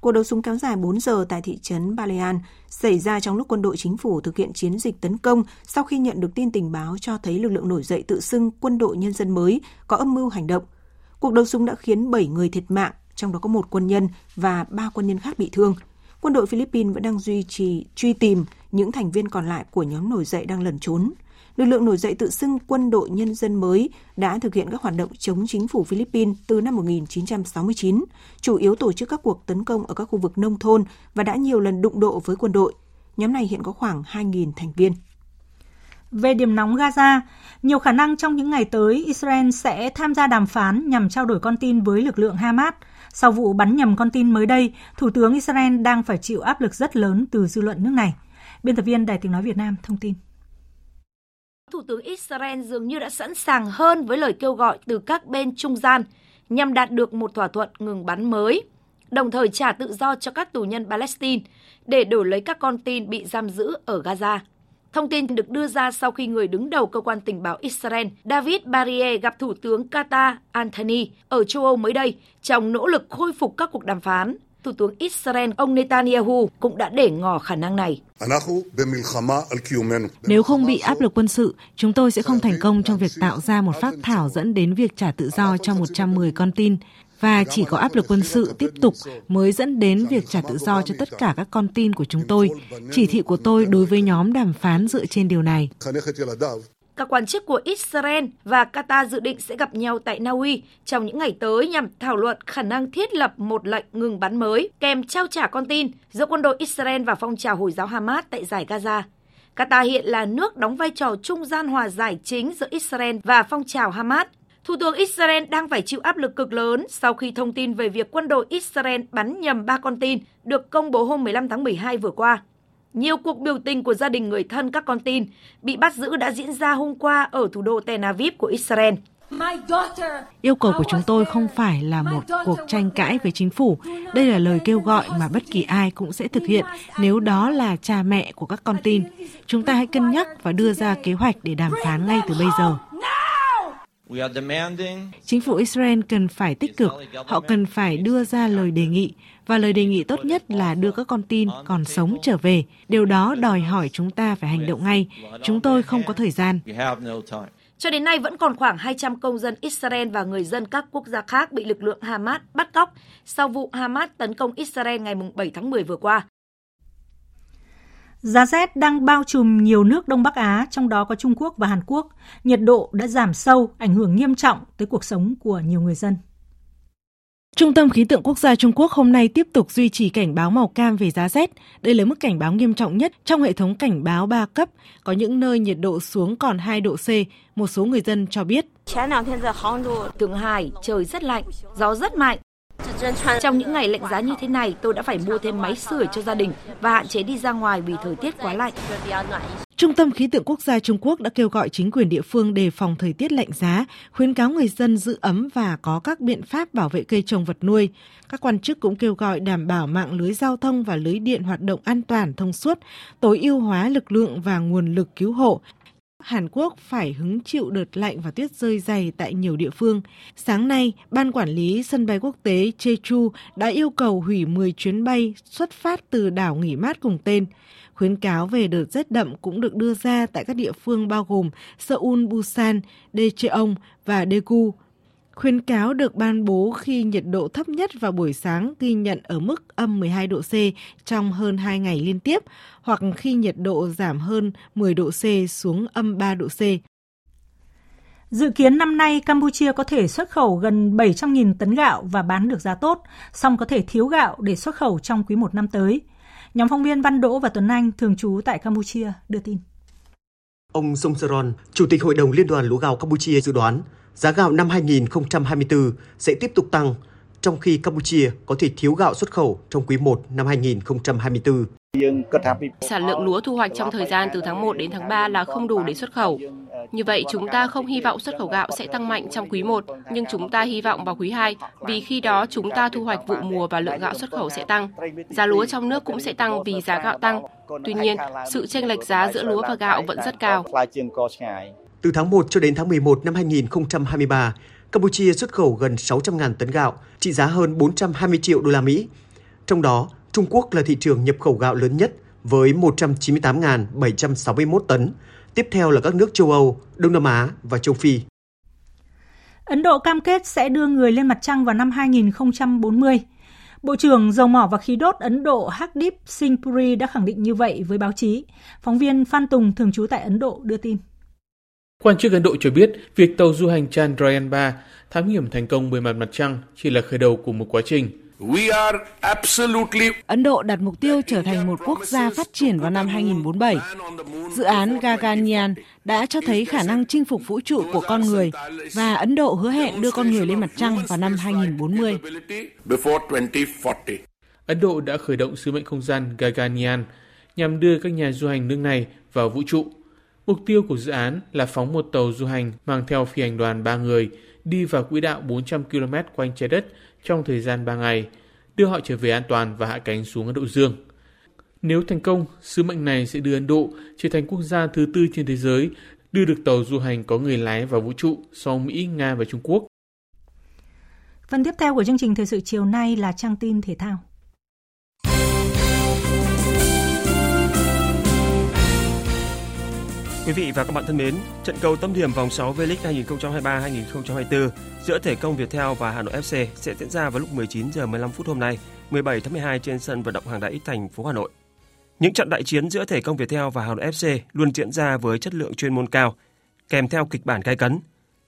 Cuộc đấu súng kéo dài 4 giờ tại thị trấn Balayan xảy ra trong lúc quân đội chính phủ thực hiện chiến dịch tấn công sau khi nhận được tin tình báo cho thấy lực lượng nổi dậy tự xưng Quân đội Nhân dân mới có âm mưu hành động. Cuộc đấu súng đã khiến 7 người thiệt mạng, trong đó có 1 quân nhân và 3 quân nhân khác bị thương. Quân đội Philippines vẫn đang truy tìm những thành viên còn lại của nhóm nổi dậy đang lẩn trốn. Lực lượng nổi dậy tự xưng Quân đội Nhân dân mới đã thực hiện các hoạt động chống chính phủ Philippines từ năm 1969, chủ yếu tổ chức các cuộc tấn công ở các khu vực nông thôn và đã nhiều lần đụng độ với quân đội. Nhóm này hiện có khoảng 2.000 thành viên. Về điểm nóng Gaza, nhiều khả năng trong những ngày tới, Israel sẽ tham gia đàm phán nhằm trao đổi con tin với lực lượng Hamas. Sau vụ bắn nhầm con tin mới đây, Thủ tướng Israel đang phải chịu áp lực rất lớn từ dư luận nước này. Biên tập viên Đài Tiếng Nói Việt Nam thông tin. Thủ tướng Israel dường như đã sẵn sàng hơn với lời kêu gọi từ các bên trung gian nhằm đạt được một thỏa thuận ngừng bắn mới, đồng thời trả tự do cho các tù nhân Palestine để đổi lấy các con tin bị giam giữ ở Gaza. Thông tin được đưa ra sau khi người đứng đầu cơ quan tình báo Israel David Barrier gặp Thủ tướng Qatar Anthony ở châu Âu mới đây trong nỗ lực khôi phục các cuộc đàm phán. Thủ tướng Israel ông Netanyahu cũng đã để ngỏ khả năng này. Nếu không bị áp lực quân sự, chúng tôi sẽ không thành công trong việc tạo ra một phác thảo dẫn đến việc trả tự do cho 110 con tin. Và chỉ có áp lực quân sự tiếp tục mới dẫn đến việc trả tự do cho tất cả các con tin của chúng tôi. Chỉ thị của tôi đối với nhóm đàm phán dựa trên điều này. Các quan chức của Israel và Qatar dự định sẽ gặp nhau tại Na Uy trong những ngày tới nhằm thảo luận khả năng thiết lập một lệnh ngừng bắn mới kèm trao trả con tin giữa quân đội Israel và phong trào Hồi giáo Hamas tại dải Gaza. Qatar hiện là nước đóng vai trò trung gian hòa giải chính giữa Israel và phong trào Hamas. Thủ tướng Israel đang phải chịu áp lực cực lớn sau khi thông tin về việc quân đội Israel bắn nhầm 3 con tin được công bố hôm 15 tháng 12 vừa qua. Nhiều cuộc biểu tình của gia đình người thân các con tin bị bắt giữ đã diễn ra hôm qua ở thủ đô Tel Aviv của Israel. Yêu cầu của chúng tôi không phải là một cuộc tranh cãi với chính phủ. Đây là lời kêu gọi mà bất kỳ ai cũng sẽ thực hiện nếu đó là cha mẹ của các con tin. Chúng ta hãy cân nhắc và đưa ra kế hoạch để đàm phán ngay từ bây giờ. Chính phủ Israel cần phải tích cực, họ cần phải đưa ra lời đề nghị, và lời đề nghị tốt nhất là đưa các con tin còn sống trở về. Điều đó đòi hỏi chúng ta phải hành động ngay, chúng tôi không có thời gian. Cho đến nay vẫn còn khoảng 200 công dân Israel và người dân các quốc gia khác bị lực lượng Hamas bắt cóc sau vụ Hamas tấn công Israel ngày 7 tháng 10 vừa qua. Giá rét đang bao trùm nhiều nước Đông Bắc Á, trong đó có Trung Quốc và Hàn Quốc. Nhiệt độ đã giảm sâu, ảnh hưởng nghiêm trọng tới cuộc sống của nhiều người dân. Trung tâm Khí tượng Quốc gia Trung Quốc hôm nay tiếp tục duy trì cảnh báo màu cam về giá rét. Đây là mức cảnh báo nghiêm trọng nhất trong hệ thống cảnh báo 3 cấp. Có những nơi nhiệt độ xuống còn 2 độ C, một số người dân cho biết. Thượng Hải, trời rất lạnh, gió rất mạnh. Trong những ngày lạnh giá như thế này, tôi đã phải mua thêm máy sưởi cho gia đình và hạn chế đi ra ngoài vì thời tiết quá lạnh. Trung tâm Khí tượng Quốc gia Trung Quốc đã kêu gọi chính quyền địa phương đề phòng thời tiết lạnh giá, khuyến cáo người dân giữ ấm và có các biện pháp bảo vệ cây trồng vật nuôi. Các quan chức cũng kêu gọi đảm bảo mạng lưới giao thông và lưới điện hoạt động an toàn, thông suốt, tối ưu hóa lực lượng và nguồn lực cứu hộ. Hàn Quốc phải hứng chịu đợt lạnh và tuyết rơi dày tại nhiều địa phương. Sáng nay, Ban Quản lý Sân bay Quốc tế Jeju đã yêu cầu hủy 10 chuyến bay xuất phát từ đảo nghỉ mát cùng tên. Khuyến cáo về đợt rét đậm cũng được đưa ra tại các địa phương bao gồm Seoul, Busan, Daejeon và Daegu. Khuyến cáo được ban bố khi nhiệt độ thấp nhất vào buổi sáng ghi nhận ở mức âm 12 độ C trong hơn 2 ngày liên tiếp, hoặc khi nhiệt độ giảm hơn 10 độ C xuống âm 3 độ C. Dự kiến năm nay, Campuchia có thể xuất khẩu gần 700.000 tấn gạo và bán được giá tốt, song có thể thiếu gạo để xuất khẩu trong quý 1 năm tới. Nhóm phóng viên Văn Đỗ và Tuấn Anh, thường trú tại Campuchia, đưa tin. Ông Somsaron, Chủ tịch Hội đồng Liên đoàn Lúa Gạo Campuchia dự đoán, giá gạo năm 2024 sẽ tiếp tục tăng, trong khi Campuchia có thể thiếu gạo xuất khẩu trong quý 1 năm 2024. Sản lượng lúa thu hoạch trong thời gian từ tháng 1 đến tháng 3 là không đủ để xuất khẩu. Như vậy, chúng ta không hy vọng xuất khẩu gạo sẽ tăng mạnh trong quý 1, nhưng chúng ta hy vọng vào quý 2, vì khi đó chúng ta thu hoạch vụ mùa và lượng gạo xuất khẩu sẽ tăng. Giá lúa trong nước cũng sẽ tăng vì giá gạo tăng. Tuy nhiên, sự chênh lệch giá giữa lúa và gạo vẫn rất cao. Từ tháng 1 cho đến tháng 11 năm 2023, Campuchia xuất khẩu gần 600.000 tấn gạo, trị giá hơn 420 triệu đô la Mỹ. Trong đó, Trung Quốc là thị trường nhập khẩu gạo lớn nhất với 198.761 tấn, tiếp theo là các nước châu Âu, Đông Nam Á và châu Phi. Ấn Độ cam kết sẽ đưa người lên mặt trăng vào năm 2040. Bộ trưởng Dầu mỏ và Khí đốt Ấn Độ Hardeep Singh Puri đã khẳng định như vậy với báo chí. Phóng viên Phan Tùng, thường trú tại Ấn Độ, đưa tin. Quan chức Ấn Độ cho biết, việc tàu du hành Chandrayaan-3 thám hiểm thành công bề mặt mặt trăng chỉ là khởi đầu của một quá trình. Ấn Độ đặt mục tiêu trở thành một quốc gia phát triển vào năm 2047. Dự án Gaganyaan đã cho thấy khả năng chinh phục vũ trụ của con người và Ấn Độ hứa hẹn đưa con người lên mặt trăng vào năm 2040. Ấn Độ đã khởi động sứ mệnh không gian Gaganyaan nhằm đưa các nhà du hành nước này vào vũ trụ. Mục tiêu của dự án là phóng một tàu du hành mang theo phi hành đoàn 3 người đi vào quỹ đạo 400 km quanh trái đất trong thời gian 3 ngày, đưa họ trở về an toàn và hạ cánh xuống Ấn Độ Dương. Nếu thành công, sứ mệnh này sẽ đưa Ấn Độ trở thành quốc gia thứ tư trên thế giới đưa được tàu du hành có người lái vào vũ trụ sau Mỹ, Nga và Trung Quốc. Phần tiếp theo của chương trình thời sự chiều nay là trang tin thể thao. Quý vị và các bạn thân mến, trận cầu tâm điểm vòng 6 V-League 2023-2024 giữa Thể công Viettel và Hà Nội FC sẽ diễn ra vào lúc 19h15 hôm nay, 17 tháng 12 trên sân vận động Hàng Đẫy, thành phố Hà Nội. Những trận đại chiến giữa Thể công Viettel và Hà Nội FC luôn diễn ra với chất lượng chuyên môn cao, kèm theo kịch bản gay cấn.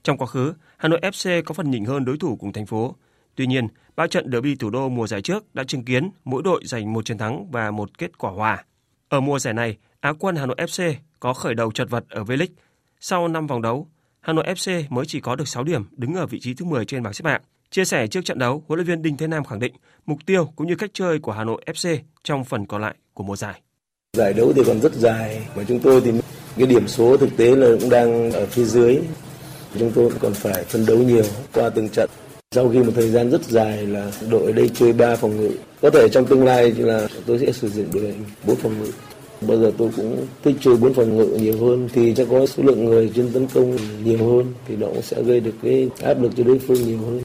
Trong quá khứ, Hà Nội FC có phần nhỉnh hơn đối thủ cùng thành phố. Tuy nhiên, ba trận derby thủ đô mùa giải trước đã chứng kiến mỗi đội giành một chiến thắng và một kết quả hòa. Ở mùa giải này, Á quân Hà Nội FC có khởi đầu chật vật ở V-League. Sau 5 vòng đấu, Hà Nội FC mới chỉ có được 6 điểm, đứng ở vị trí thứ 10 trên bảng xếp hạng. Chia sẻ trước trận đấu, huấn luyện viên Đinh Thế Nam khẳng định mục tiêu cũng như cách chơi của Hà Nội FC trong phần còn lại của mùa giải. Giải đấu thì còn rất dài, mà chúng tôi thì cái điểm số thực tế là cũng đang ở phía dưới. Chúng tôi còn phải phân đấu nhiều qua từng trận. Sau khi một thời gian rất dài là đội đây chơi 3 phòng ngự, có thể trong tương lai là tôi sẽ sử dụng đội 4 phòng ngự. Bây giờ tôi cũng thích chơi 4 phòng ngự nhiều hơn thì sẽ có số lượng người trên tấn công nhiều hơn thì nó cũng sẽ gây được cái áp lực cho đối phương nhiều hơn.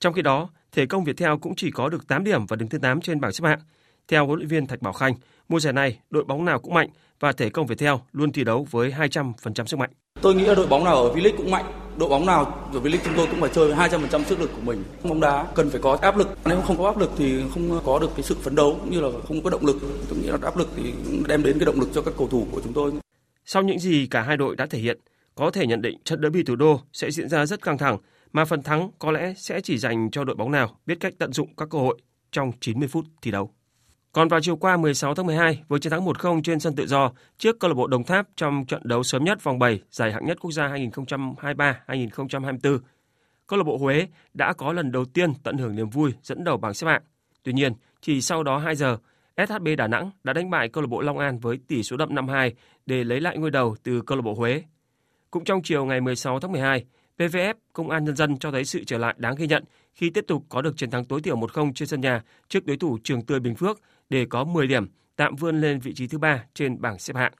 Trong khi đó, Thể công Viettel cũng chỉ có được 8 điểm và đứng thứ 8 trên bảng xếp hạng. Theo huấn luyện viên Thạch Bảo Khanh, mùa giải này đội bóng nào cũng mạnh và Thể công Viettel luôn thi đấu với 200% sức mạnh. Tôi nghĩ là đội bóng nào ở V-League cũng mạnh, đội bóng nào ở V-League chúng tôi cũng phải chơi với 200% sức lực của mình. Bóng đá cần phải có áp lực, nếu không có áp lực thì không có được cái sự phấn đấu cũng như là không có động lực. Tôi nghĩ là áp lực thì đem đến cái động lực cho các cầu thủ của chúng tôi. Sau những gì cả hai đội đã thể hiện, có thể nhận định trận derby thủ đô sẽ diễn ra rất căng thẳng mà phần thắng có lẽ sẽ chỉ dành cho đội bóng nào biết cách tận dụng các cơ hội trong 90 phút thi đấu. Còn vào chiều qua 16 tháng 12, với chiến thắng 1-0 trên sân Tự Do trước câu lạc bộ Đồng Tháp trong trận đấu sớm nhất vòng 7 giải hạng nhất quốc gia 2023-2024, câu lạc bộ Huế đã có lần đầu tiên tận hưởng niềm vui dẫn đầu bảng xếp hạng. Tuy nhiên, chỉ sau đó 2 giờ, SHB Đà Nẵng đã đánh bại câu lạc bộ Long An với tỷ số đậm 5-2 để lấy lại ngôi đầu từ câu lạc bộ Huế. Cũng trong chiều ngày 16 tháng 12, PVF Công an Nhân dân cho thấy sự trở lại đáng ghi nhận khi tiếp tục có được chiến thắng tối thiểu 1-0 trên sân nhà trước đối thủ Trường Tươi Bình Phước để có 10 điểm, tạm vươn lên vị trí thứ 3 trên bảng xếp hạng.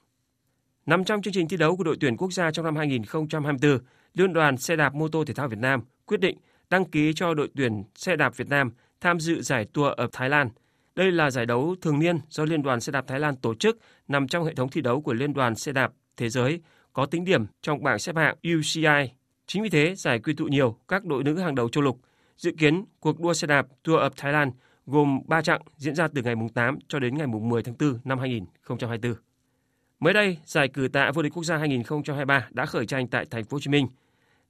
Nằm trong chương trình thi đấu của đội tuyển quốc gia trong năm 2024, Liên đoàn xe đạp mô tô thể thao Việt Nam quyết định đăng ký cho đội tuyển xe đạp Việt Nam tham dự giải Tour ở Thái Lan. Đây là giải đấu thường niên do Liên đoàn xe đạp Thái Lan tổ chức, nằm trong hệ thống thi đấu của Liên đoàn xe đạp thế giới, có tính điểm trong bảng xếp hạng UCI. Chính vì thế, giải quy tụ nhiều các đội nữ hàng đầu châu lục. Dự kiến, cuộc đua xe đạp Tour of Thái Lan gồm 3 chặng diễn ra từ ngày 8 cho đến ngày 10 tháng 4 năm 2024. Mới đây, giải cử tạ vô địch quốc gia 2023 đã khởi tranh tại Thành phố Hồ Chí Minh.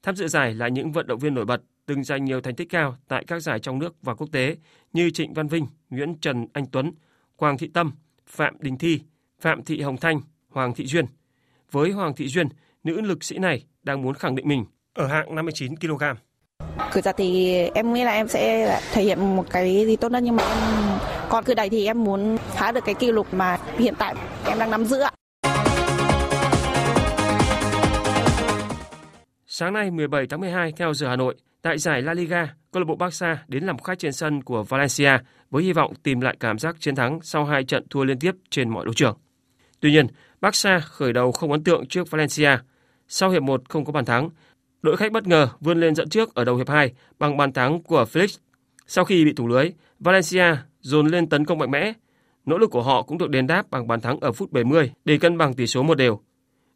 Tham dự giải là những vận động viên nổi bật từng giành nhiều thành tích cao tại các giải trong nước và quốc tế như Trịnh Văn Vinh, Nguyễn Trần Anh Tuấn, Hoàng Thị Tâm, Phạm Đình Thi, Phạm Thị Hồng Thanh, Hoàng Thị Duyên. Với Hoàng Thị Duyên, nữ lực sĩ này đang muốn khẳng định mình ở hạng 59 kg. Cử tạ thì em nghĩ là em sẽ thể hiện một cái gì tốt nhất, nhưng mà còn cử đẩy thì em muốn phá được cái kỷ lục mà hiện tại em đang nắm giữ. Sáng nay 17 tháng 12 theo giờ Hà Nội, tại giải La Liga, câu lạc bộ Barca đến làm khách trên sân của Valencia với hy vọng tìm lại cảm giác chiến thắng sau 2 trận thua liên tiếp trên mọi đấu trường. Tuy nhiên, Barca khởi đầu không ấn tượng trước Valencia. Sau hiệp 1 không có bàn thắng, đội khách bất ngờ vươn lên dẫn trước ở đầu hiệp 2 bằng bàn thắng của Felix. Sau khi bị thủng lưới, Valencia dồn lên tấn công mạnh mẽ. Nỗ lực của họ cũng được đền đáp bằng bàn thắng ở phút 70 để cân bằng tỷ số 1-1.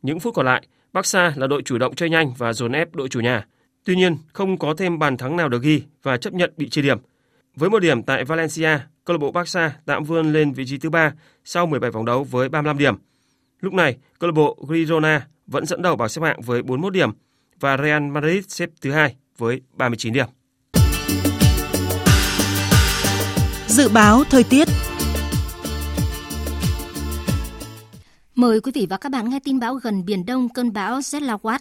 Những phút còn lại, Barca là đội chủ động chơi nhanh và dồn ép đội chủ nhà. Tuy nhiên, không có thêm bàn thắng nào được ghi và chấp nhận bị chia điểm. Với 1 điểm tại Valencia, câu lạc bộ Barca tạm vươn lên vị trí thứ 3 sau 17 vòng đấu với 35 điểm. Lúc này, câu lạc bộ Girona vẫn dẫn đầu bảng xếp hạng với 41 điểm và Real Madrid xếp thứ 2 với 39 điểm. Dự báo thời tiết. Mời quý vị và các bạn nghe tin bão gần Biển Đông, cơn bão Zlawat.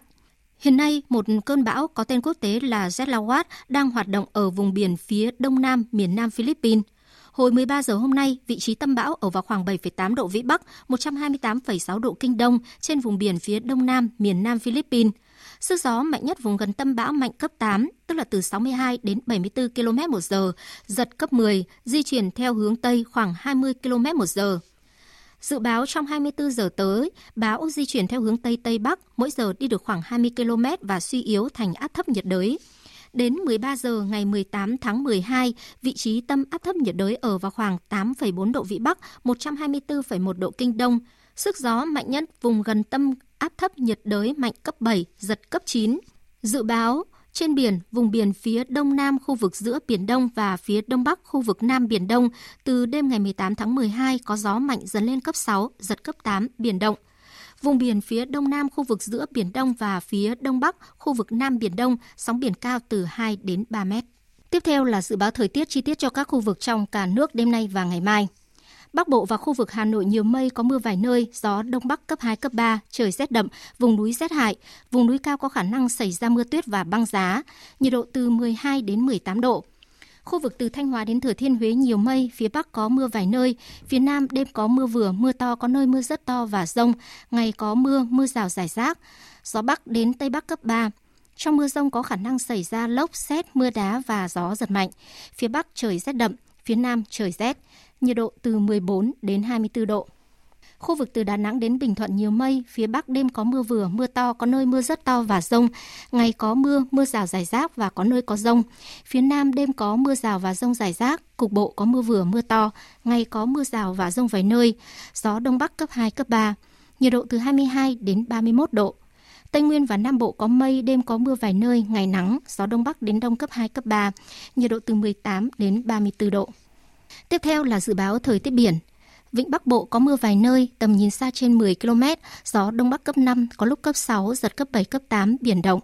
Hiện nay, một cơn bão có tên quốc tế là Zlawat đang hoạt động ở vùng biển phía đông nam miền nam Philippines. Hồi 13 giờ hôm nay, vị trí tâm bão ở vào khoảng 7,8 độ Vĩ Bắc, 128,6 độ Kinh Đông trên vùng biển phía đông nam miền nam Philippines. Sức gió mạnh nhất vùng gần tâm bão mạnh cấp 8, tức là từ 62 đến 74 km/h, giật cấp 10, di chuyển theo hướng Tây khoảng 20 km/h. Dự báo trong 24 giờ tới, bão di chuyển theo hướng Tây Tây Bắc, mỗi giờ đi được khoảng 20 km và suy yếu thành áp thấp nhiệt đới. Đến 13 giờ ngày 18 tháng 12, vị trí tâm áp thấp nhiệt đới ở vào khoảng 8,4 độ Vĩ Bắc, 124,1 độ Kinh Đông. Sức gió mạnh nhất vùng gần tâm áp thấp nhiệt đới mạnh cấp 7, giật cấp 9. Dự báo, trên biển, vùng biển phía đông nam khu vực giữa Biển Đông và phía đông bắc khu vực Nam Biển Đông, từ đêm ngày 18 tháng 12 có gió mạnh dần lên cấp 6, giật cấp 8, biển động. Vùng biển phía đông nam khu vực giữa Biển Đông và phía đông bắc khu vực Nam Biển Đông, sóng biển cao từ 2 đến 3 mét. Tiếp theo là dự báo thời tiết chi tiết cho các khu vực trong cả nước đêm nay và ngày mai. Bắc Bộ và khu vực Hà Nội nhiều mây, có mưa vài nơi, gió Đông Bắc cấp 2, cấp 3, trời rét đậm, vùng núi rét hại, vùng núi cao có khả năng xảy ra mưa tuyết và băng giá, nhiệt độ từ 12 đến 18 độ. Khu vực từ Thanh Hóa đến Thừa Thiên Huế nhiều mây, phía Bắc có mưa vài nơi, phía Nam đêm có mưa vừa, mưa to, có nơi mưa rất to và dông, ngày có mưa, mưa rào rải rác, gió Bắc đến Tây Bắc cấp 3. Trong mưa dông có khả năng xảy ra lốc, sét, mưa đá và gió giật mạnh, phía Bắc trời rét đậm, phía Nam trời rét. Nhiệt độ từ 14 đến 24 độ. Khu vực từ Đà Nẵng đến Bình Thuận nhiều mây, phía Bắc đêm có mưa vừa, mưa to, có nơi mưa rất to và dông, ngày có mưa, mưa rào rải rác và có nơi có dông. Phía Nam đêm có mưa rào và dông rải rác, cục bộ có mưa vừa, mưa to, ngày có mưa rào và dông vài nơi, gió Đông Bắc cấp 2, cấp 3, nhiệt độ từ 22 đến 31 độ. Tây Nguyên và Nam Bộ có mây, đêm có mưa vài nơi, ngày nắng, gió Đông Bắc đến Đông cấp 2, cấp 3, nhiệt độ từ 18 đến 34 độ. Tiếp theo là dự báo thời tiết biển. Vịnh Bắc Bộ có mưa vài nơi, tầm nhìn xa trên 10 km, gió Đông Bắc cấp 5, có lúc cấp 6, giật cấp 7, cấp 8, biển động.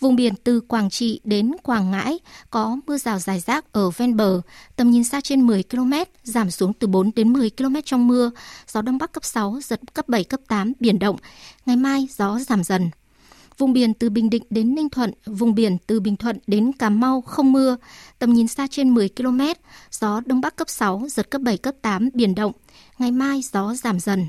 Vùng biển từ Quảng Trị đến Quảng Ngãi có mưa rào rải rác ở ven bờ, tầm nhìn xa trên 10 km, giảm xuống từ 4 đến 10 km trong mưa, gió Đông Bắc cấp 6, giật cấp 7, cấp 8, biển động. Ngày mai gió giảm dần. Vùng biển từ Bình Định đến Ninh Thuận, vùng biển từ Bình Thuận đến Cà Mau không mưa, tầm nhìn xa trên 10 km, gió Đông Bắc cấp 6, giật cấp 7, cấp 8, biển động, ngày mai gió giảm dần.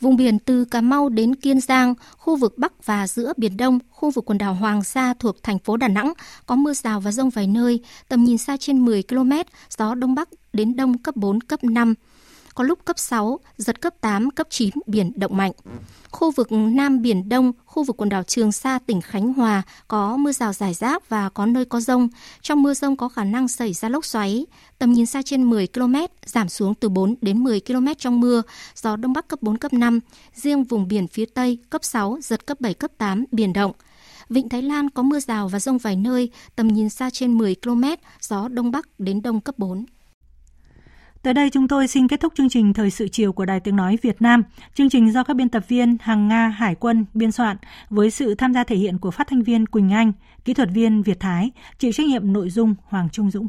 Vùng biển từ Cà Mau đến Kiên Giang, khu vực Bắc và giữa Biển Đông, khu vực quần đảo Hoàng Sa thuộc thành phố Đà Nẵng, có mưa rào và dông vài nơi, tầm nhìn xa trên 10 km, gió Đông Bắc đến Đông cấp 4, cấp 5. Có lúc cấp 6, giật cấp 8, cấp 9, biển động mạnh. Khu vực Nam Biển Đông, khu vực quần đảo Trường Sa, tỉnh Khánh Hòa có mưa rào rải rác và có nơi có dông. Trong mưa dông có khả năng xảy ra lốc xoáy, tầm nhìn xa trên 10 km, giảm xuống từ 4 đến 10 km trong mưa, gió Đông Bắc cấp 4, cấp 5. Riêng vùng biển phía Tây cấp 6, giật cấp 7, cấp 8, biển động. Vịnh Thái Lan có mưa rào và dông vài nơi, tầm nhìn xa trên 10 km, gió Đông Bắc đến Đông cấp 4. Tới đây chúng tôi xin kết thúc chương trình Thời sự chiều của Đài Tiếng Nói Việt Nam. Chương trình do các biên tập viên Hằng Nga, Hải Quân biên soạn với sự tham gia thể hiện của phát thanh viên Quỳnh Anh, kỹ thuật viên Việt Thái, chịu trách nhiệm nội dung Hoàng Trung Dũng.